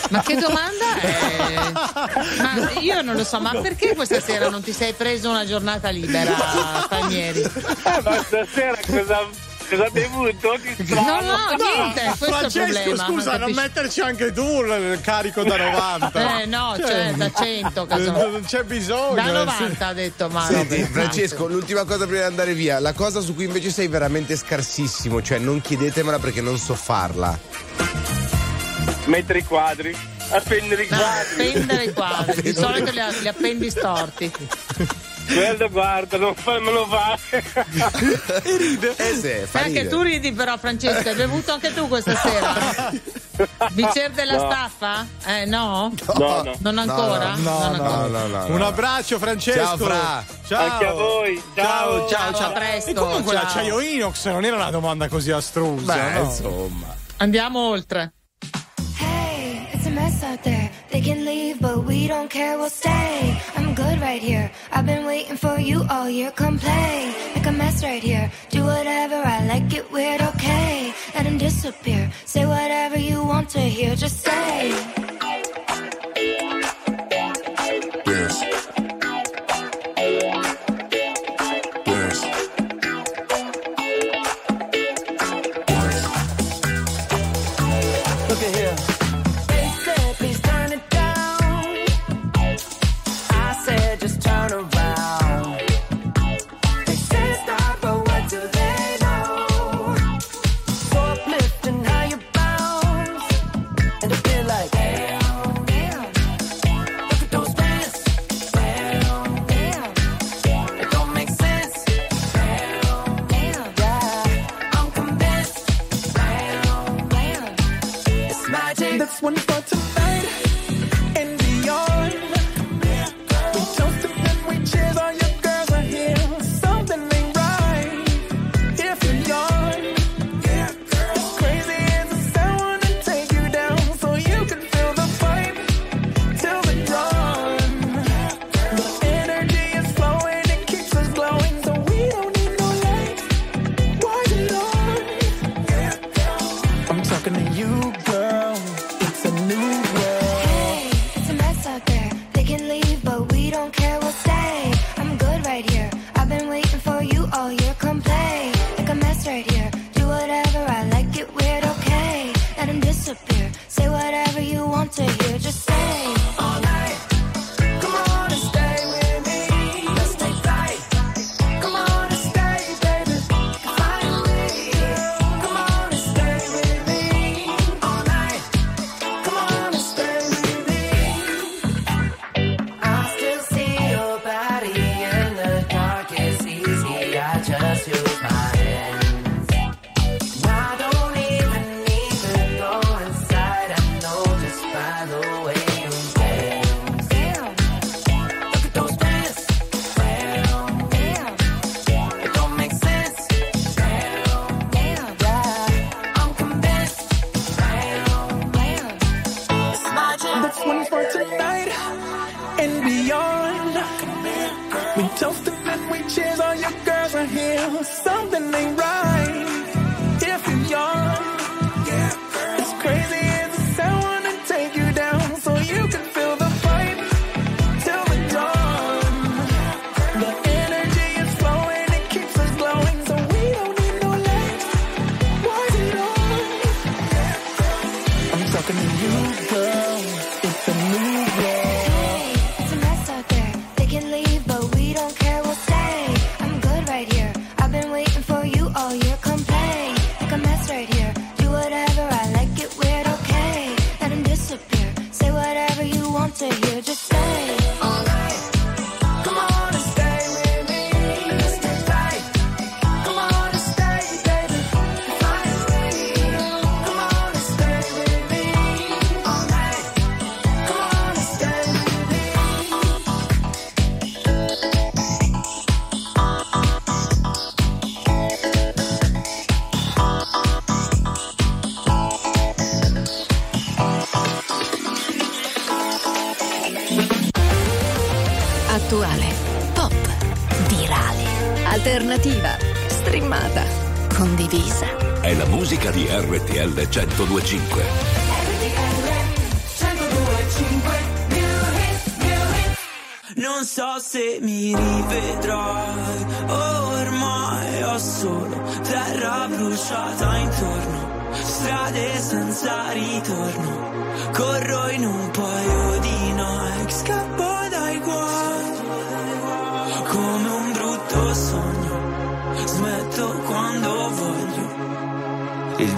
Ma che domanda è? Ma io non lo so, ma perché questa sera non ti sei preso una giornata libera, Palmieri? Ma stasera cosa hai bevuto? No, niente, questo Francesco, è il problema. Scusa, non metterci anche tu il carico da 90? No, cioè da 100. Non c'è bisogno. Da 90 ha detto Mario. Senti, Francesco, l'ultima cosa prima di andare via. La cosa su cui invece sei veramente scarsissimo, cioè non chiedetemela perché non so farla. Mettere i quadri, appendere i quadri. Di solito li appendi storti. Guarda, guarda, non fammelo fare. E ride. Anche tu ridi però, Francesca, hai bevuto anche tu questa sera? Bicer della staffa? No? No? Non ancora? No. Un abbraccio, Francesco. Ciao, Fra. Ciao. Anche a voi. Ciao. A presto. E comunque ciao. L'acciaio inox non era una domanda così astrusa. Beh, no? Insomma. Andiamo oltre. Hey, it's a mess out there. They can leave, but we don't care, we'll stay. I'm good right here. I've been waiting for you all year. Come play. Make a mess right here. Do whatever I like, get weird, okay. Let him disappear. Say whatever you want to hear, just say. RTL 1025. Non so se mi rivedrai, ormai ho solo terra bruciata intorno, strade senza ritorno, corro in un paio di Nike, scappo dai guai, come un brutto sogno, smetto quando voglio. Il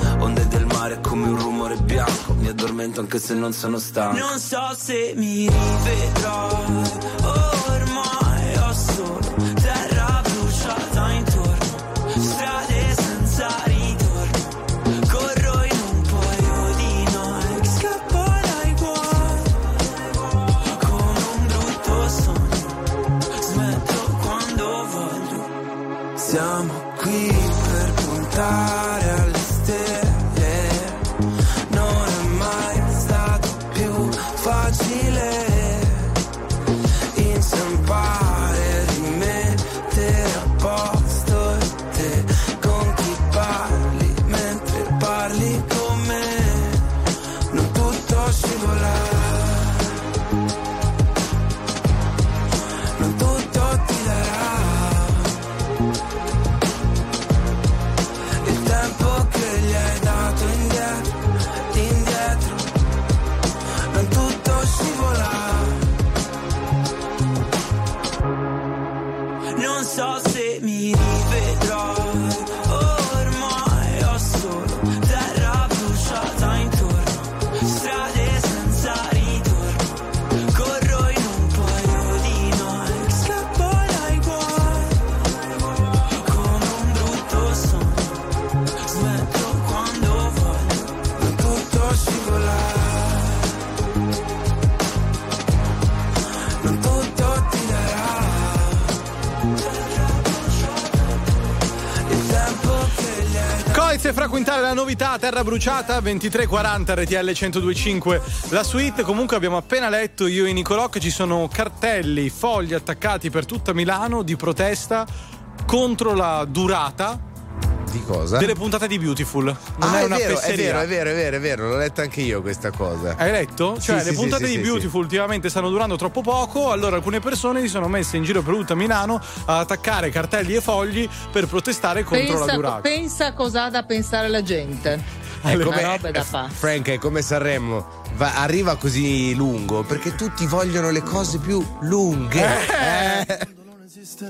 Onde del mare come un rumore bianco, mi addormento anche se non sono stanco. Non so se mi rivedrò, ormai ho solo terra bruciata intorno, strade senza ritorno, corro in un paio di noi, scappo dai guai, come un brutto sogno, smetto quando voglio. Siamo qui per puntare alle stelle, non è mai stato più facile inciampare, rimettere a posto te con chi parli mentre parli con me, non tutto scivola, non tutto ti darà. Non so se mi rivedrò, ormai ho solo terra bruciata intorno, strade senza ritorno, corro in un paio di noi, scappo dai guai, come un brutto sogno, smetto quando voglio, non tutto scivolare. Se frequentare la novità Terra Bruciata 2340 RTL 1025 la suite. Comunque abbiamo appena letto io e Nicolò che ci sono cartelli, fogli attaccati per tutta Milano di protesta contro la durata di cosa? Delle puntate di Beautiful. Non è una fesseria. È vero, l'ho letta anche io questa cosa. Hai letto? Cioè sì, le puntate di Beautiful ultimamente stanno durando troppo poco, allora alcune persone si sono messe in giro per tutta Milano a attaccare cartelli e fogli per protestare contro la durata. Pensa cosa ha da pensare la gente. È come, una roba da pazzi. Frank, è come Sanremo. Arriva così lungo perché tutti vogliono le cose più lunghe. Non esiste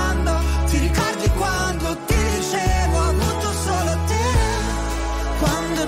ti ricordi quando ti dicevo ho avuto solo te, quando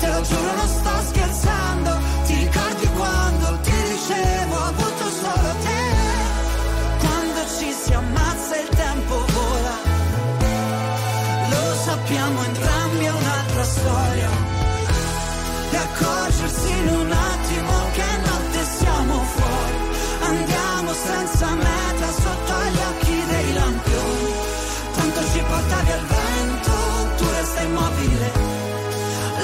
Te lo giuro non sto scherzando, ti ricordi quando accorgersi in un attimo che notte siamo fuori. Andiamo senza meta sotto gli occhi dei lampioni. Tanto ci porta via il vento, tu resta immobile.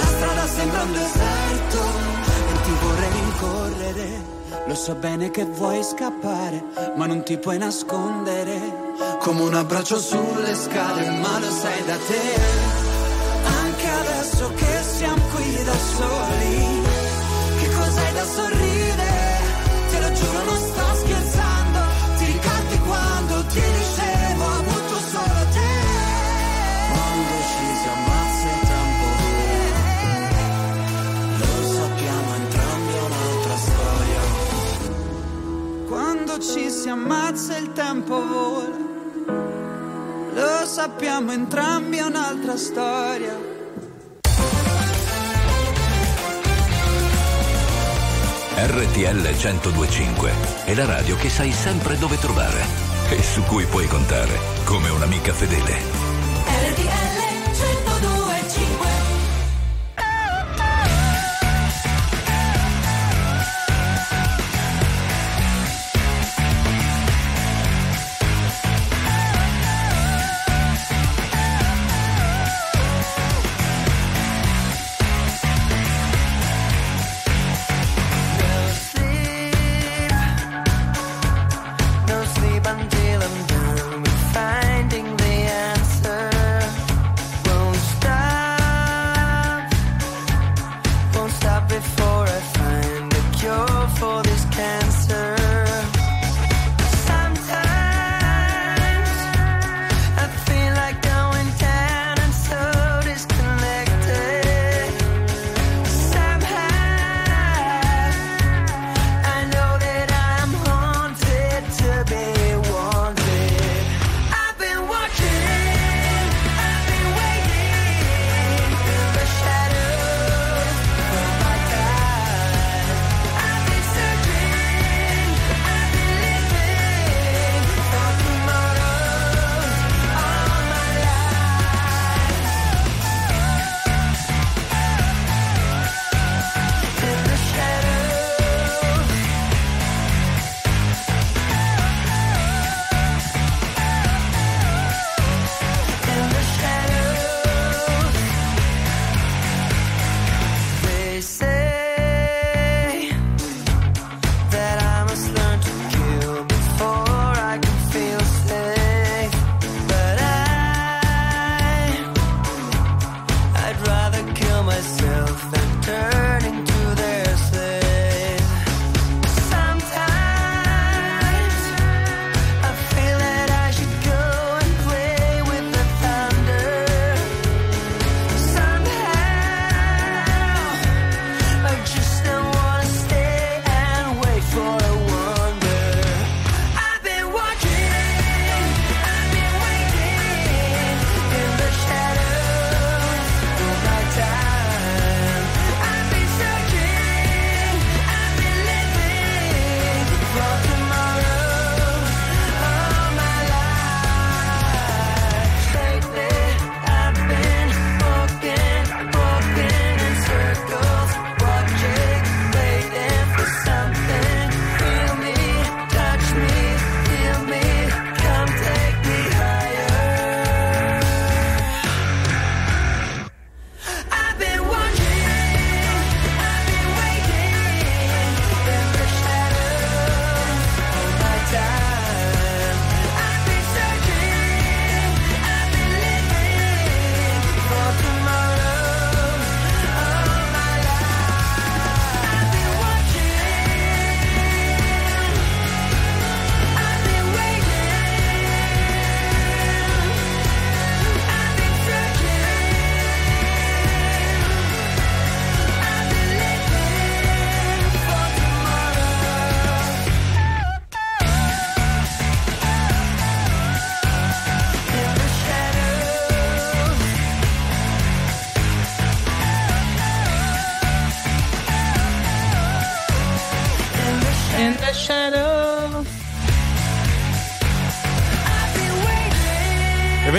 La strada sembra un deserto e ti vorrei rincorrere. Lo so bene che vuoi scappare, ma non ti puoi nascondere. Come un abbraccio sulle scale, ma lo sai da te. Anche adesso che siamo qui da soli, che cos'hai da sorridere? Te lo giuro, non sto scherzando. Ti ricordi quando ti dicevo ho avuto solo te? Quando ci si ammazza il tempo, lo sappiamo entrambi è un'altra storia. Quando ci si ammazza il tempo vola, lo sappiamo entrambi è un'altra storia. RTL 1025 è la radio che sai sempre dove trovare e su cui puoi contare come un'amica fedele. Until I'm done with finding the answer.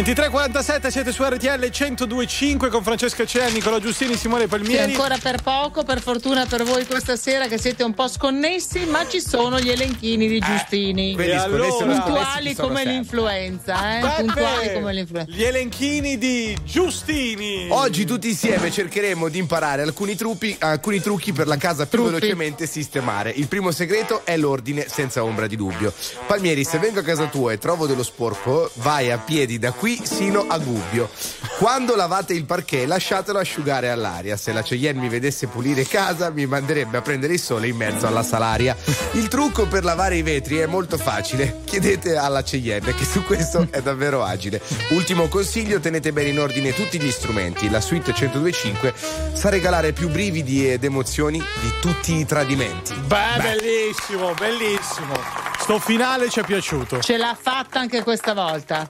23:47 siete su RTL 1025 con Francesca Cheyenne, Nicolò Giustini, Simone Palmieri. Sì, ancora per poco, per fortuna per voi questa sera che siete un po' sconnessi, ma ci sono gli elenchini di Giustini. Quelli puntuali come l'influenza, puntuali come l'influenza. Gli elenchini di Giustini. Oggi tutti insieme cercheremo di imparare alcuni trucchi per la casa più velocemente sistemare. Il primo segreto è l'ordine senza ombra di dubbio. Palmieri, se vengo a casa tua e trovo dello sporco, vai a piedi da qui sino a Gubbio. Quando lavate il parquet lasciatelo asciugare all'aria. Se la Cheyenne mi vedesse pulire casa mi manderebbe a prendere il sole in mezzo alla Salaria. Il trucco per lavare i vetri è molto facile, chiedete alla Cheyenne che su questo è davvero agile. Ultimo consiglio, tenete bene in ordine tutti gli strumenti, la suite 1025 sa regalare più brividi ed emozioni di tutti i tradimenti. Beh. Bellissimo, bellissimo, sto finale ci è piaciuto, ce l'ha fatta anche questa volta.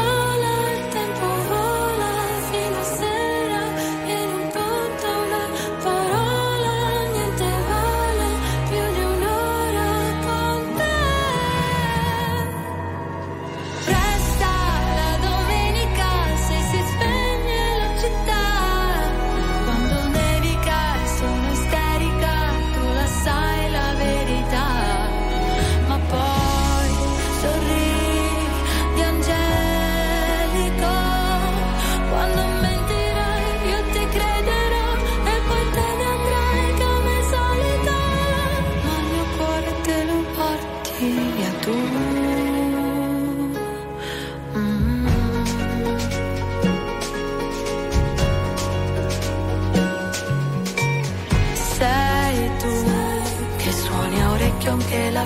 anche la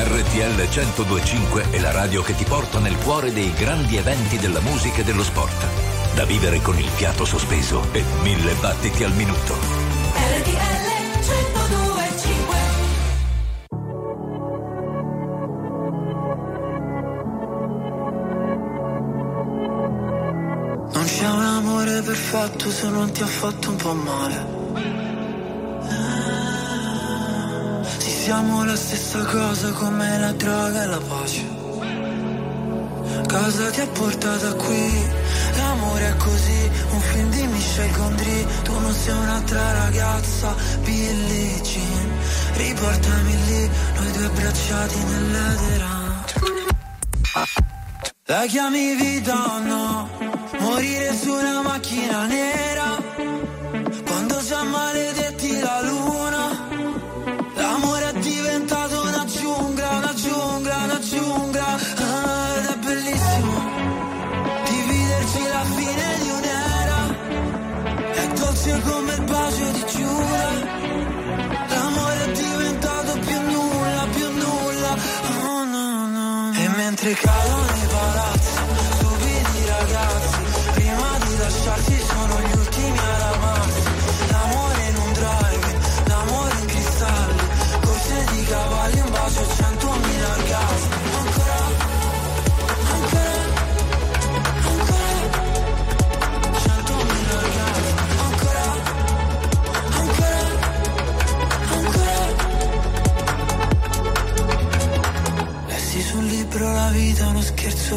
RTL 1025 è la radio che ti porta nel cuore dei grandi eventi della musica e dello sport. Da vivere con il fiato sospeso e 1000 battiti al minuto. RTL 1025. Non c'è un amore perfetto se non ti ha fatto un po' male. Siamo la stessa cosa come la droga e la pace. Cosa ti ha portata qui? L'amore è così, un film di Michel Gondry. Tu non sei un'altra ragazza. ragazza, Billie Jean, riportami lì, noi due abbracciati nell'edera. La chiami vita o no? Morire su una macchina nera, quando già maledetti la luna, l'amore è diventato una giungla, una giungla, una giungla, ah, ed è bellissimo dividerci la fine di un'era, è dolce come il bacio di Giura, l'amore è diventato più nulla, oh no no, e mentre cadono i palazzi, stupidi ragazzi, prima di lasciarti sono gli ultimi ad amarsi, l'amore in un drive, l'amore in cristalli, corse di cavalli, un bacio, 100.000 gas, ancora, ancora, ancora, 100.000 gas, ancora, ancora, ancora. Lessi sul libro La vita uno scherzo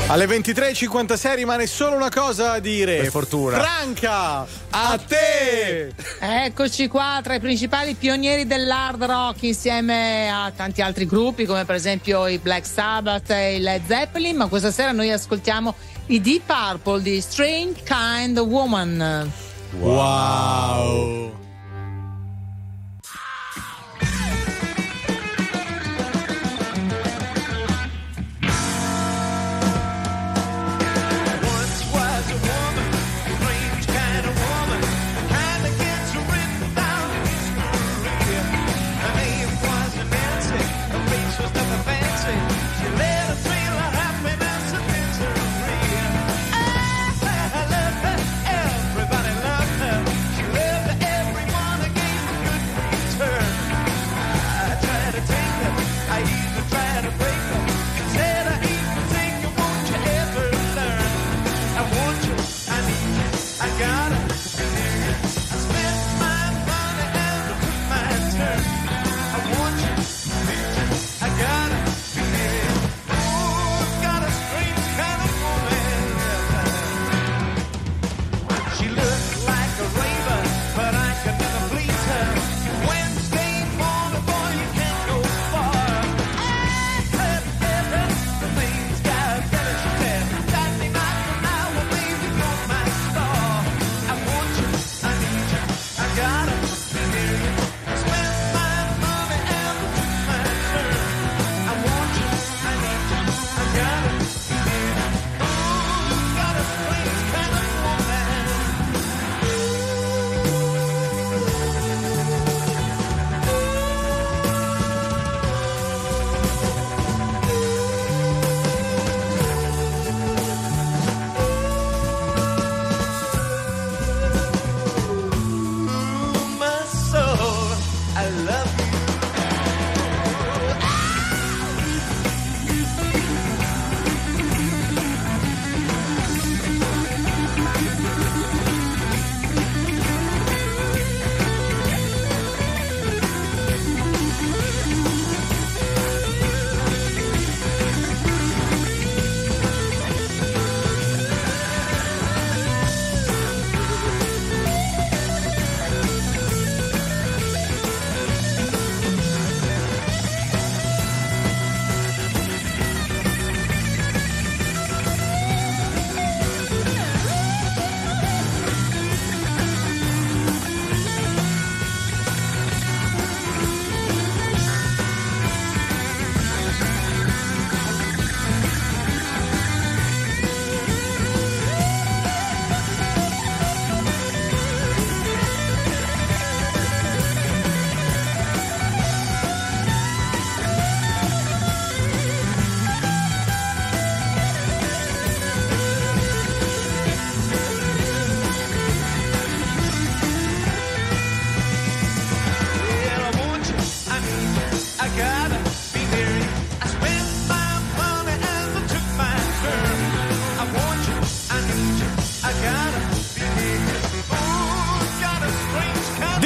Alle 23.56 rimane solo una cosa a dire. Per fortuna. Franca, a te! Eccoci qua, tra i principali pionieri dell'hard rock, insieme a tanti altri gruppi, come per esempio i Black Sabbath e i Led Zeppelin, ma questa sera noi ascoltiamo i Deep Purple di Strange Kind Woman. Wow!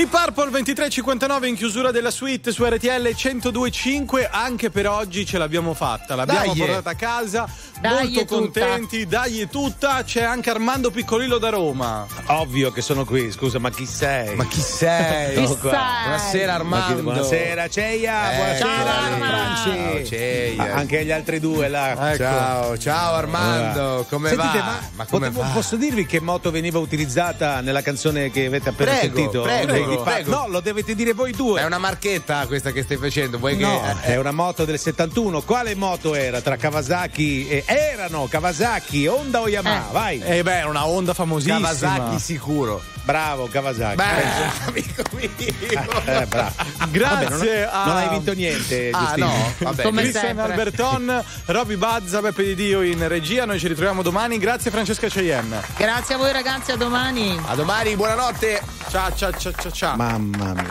Deep Purple 23:59 in chiusura della suite su RTL 1025. Anche per oggi ce l'abbiamo fatta, l'abbiamo portata a casa, molto contenti, dagli tutta. C'è anche Armando Piccolillo da Roma. Ovvio che sono qui, scusa, ma chi sei? Ma chi sei? Chi sei? Buonasera Armando. Buonasera Ceia, buonasera Ceia. Anche gli altri due là. Ecco. Ciao Armando, allora. Come sentite, va? Ma come posso dirvi che moto veniva utilizzata nella canzone che avete appena sentito? Prego. No, lo dovete dire voi due. È una marchetta questa che stai facendo. È una moto del 71. Quale moto era? Tra Kawasaki e... Erano Kawasaki, Honda o Yamaha? Vai. Era una Honda famosissima. Kawasaki sicuro. Bravo Kawasaki. Amico mio. Bravo. Grazie. Vabbè, non hai vinto niente, Giustini. No, vabbè. Come Cristian Alberton, Roby Bazza, Beppe Di Dio in regia. Noi ci ritroviamo domani. Grazie Francesca Cheyenne. Grazie a voi ragazzi, a domani. A domani, buonanotte. Ciao. Mamma mia.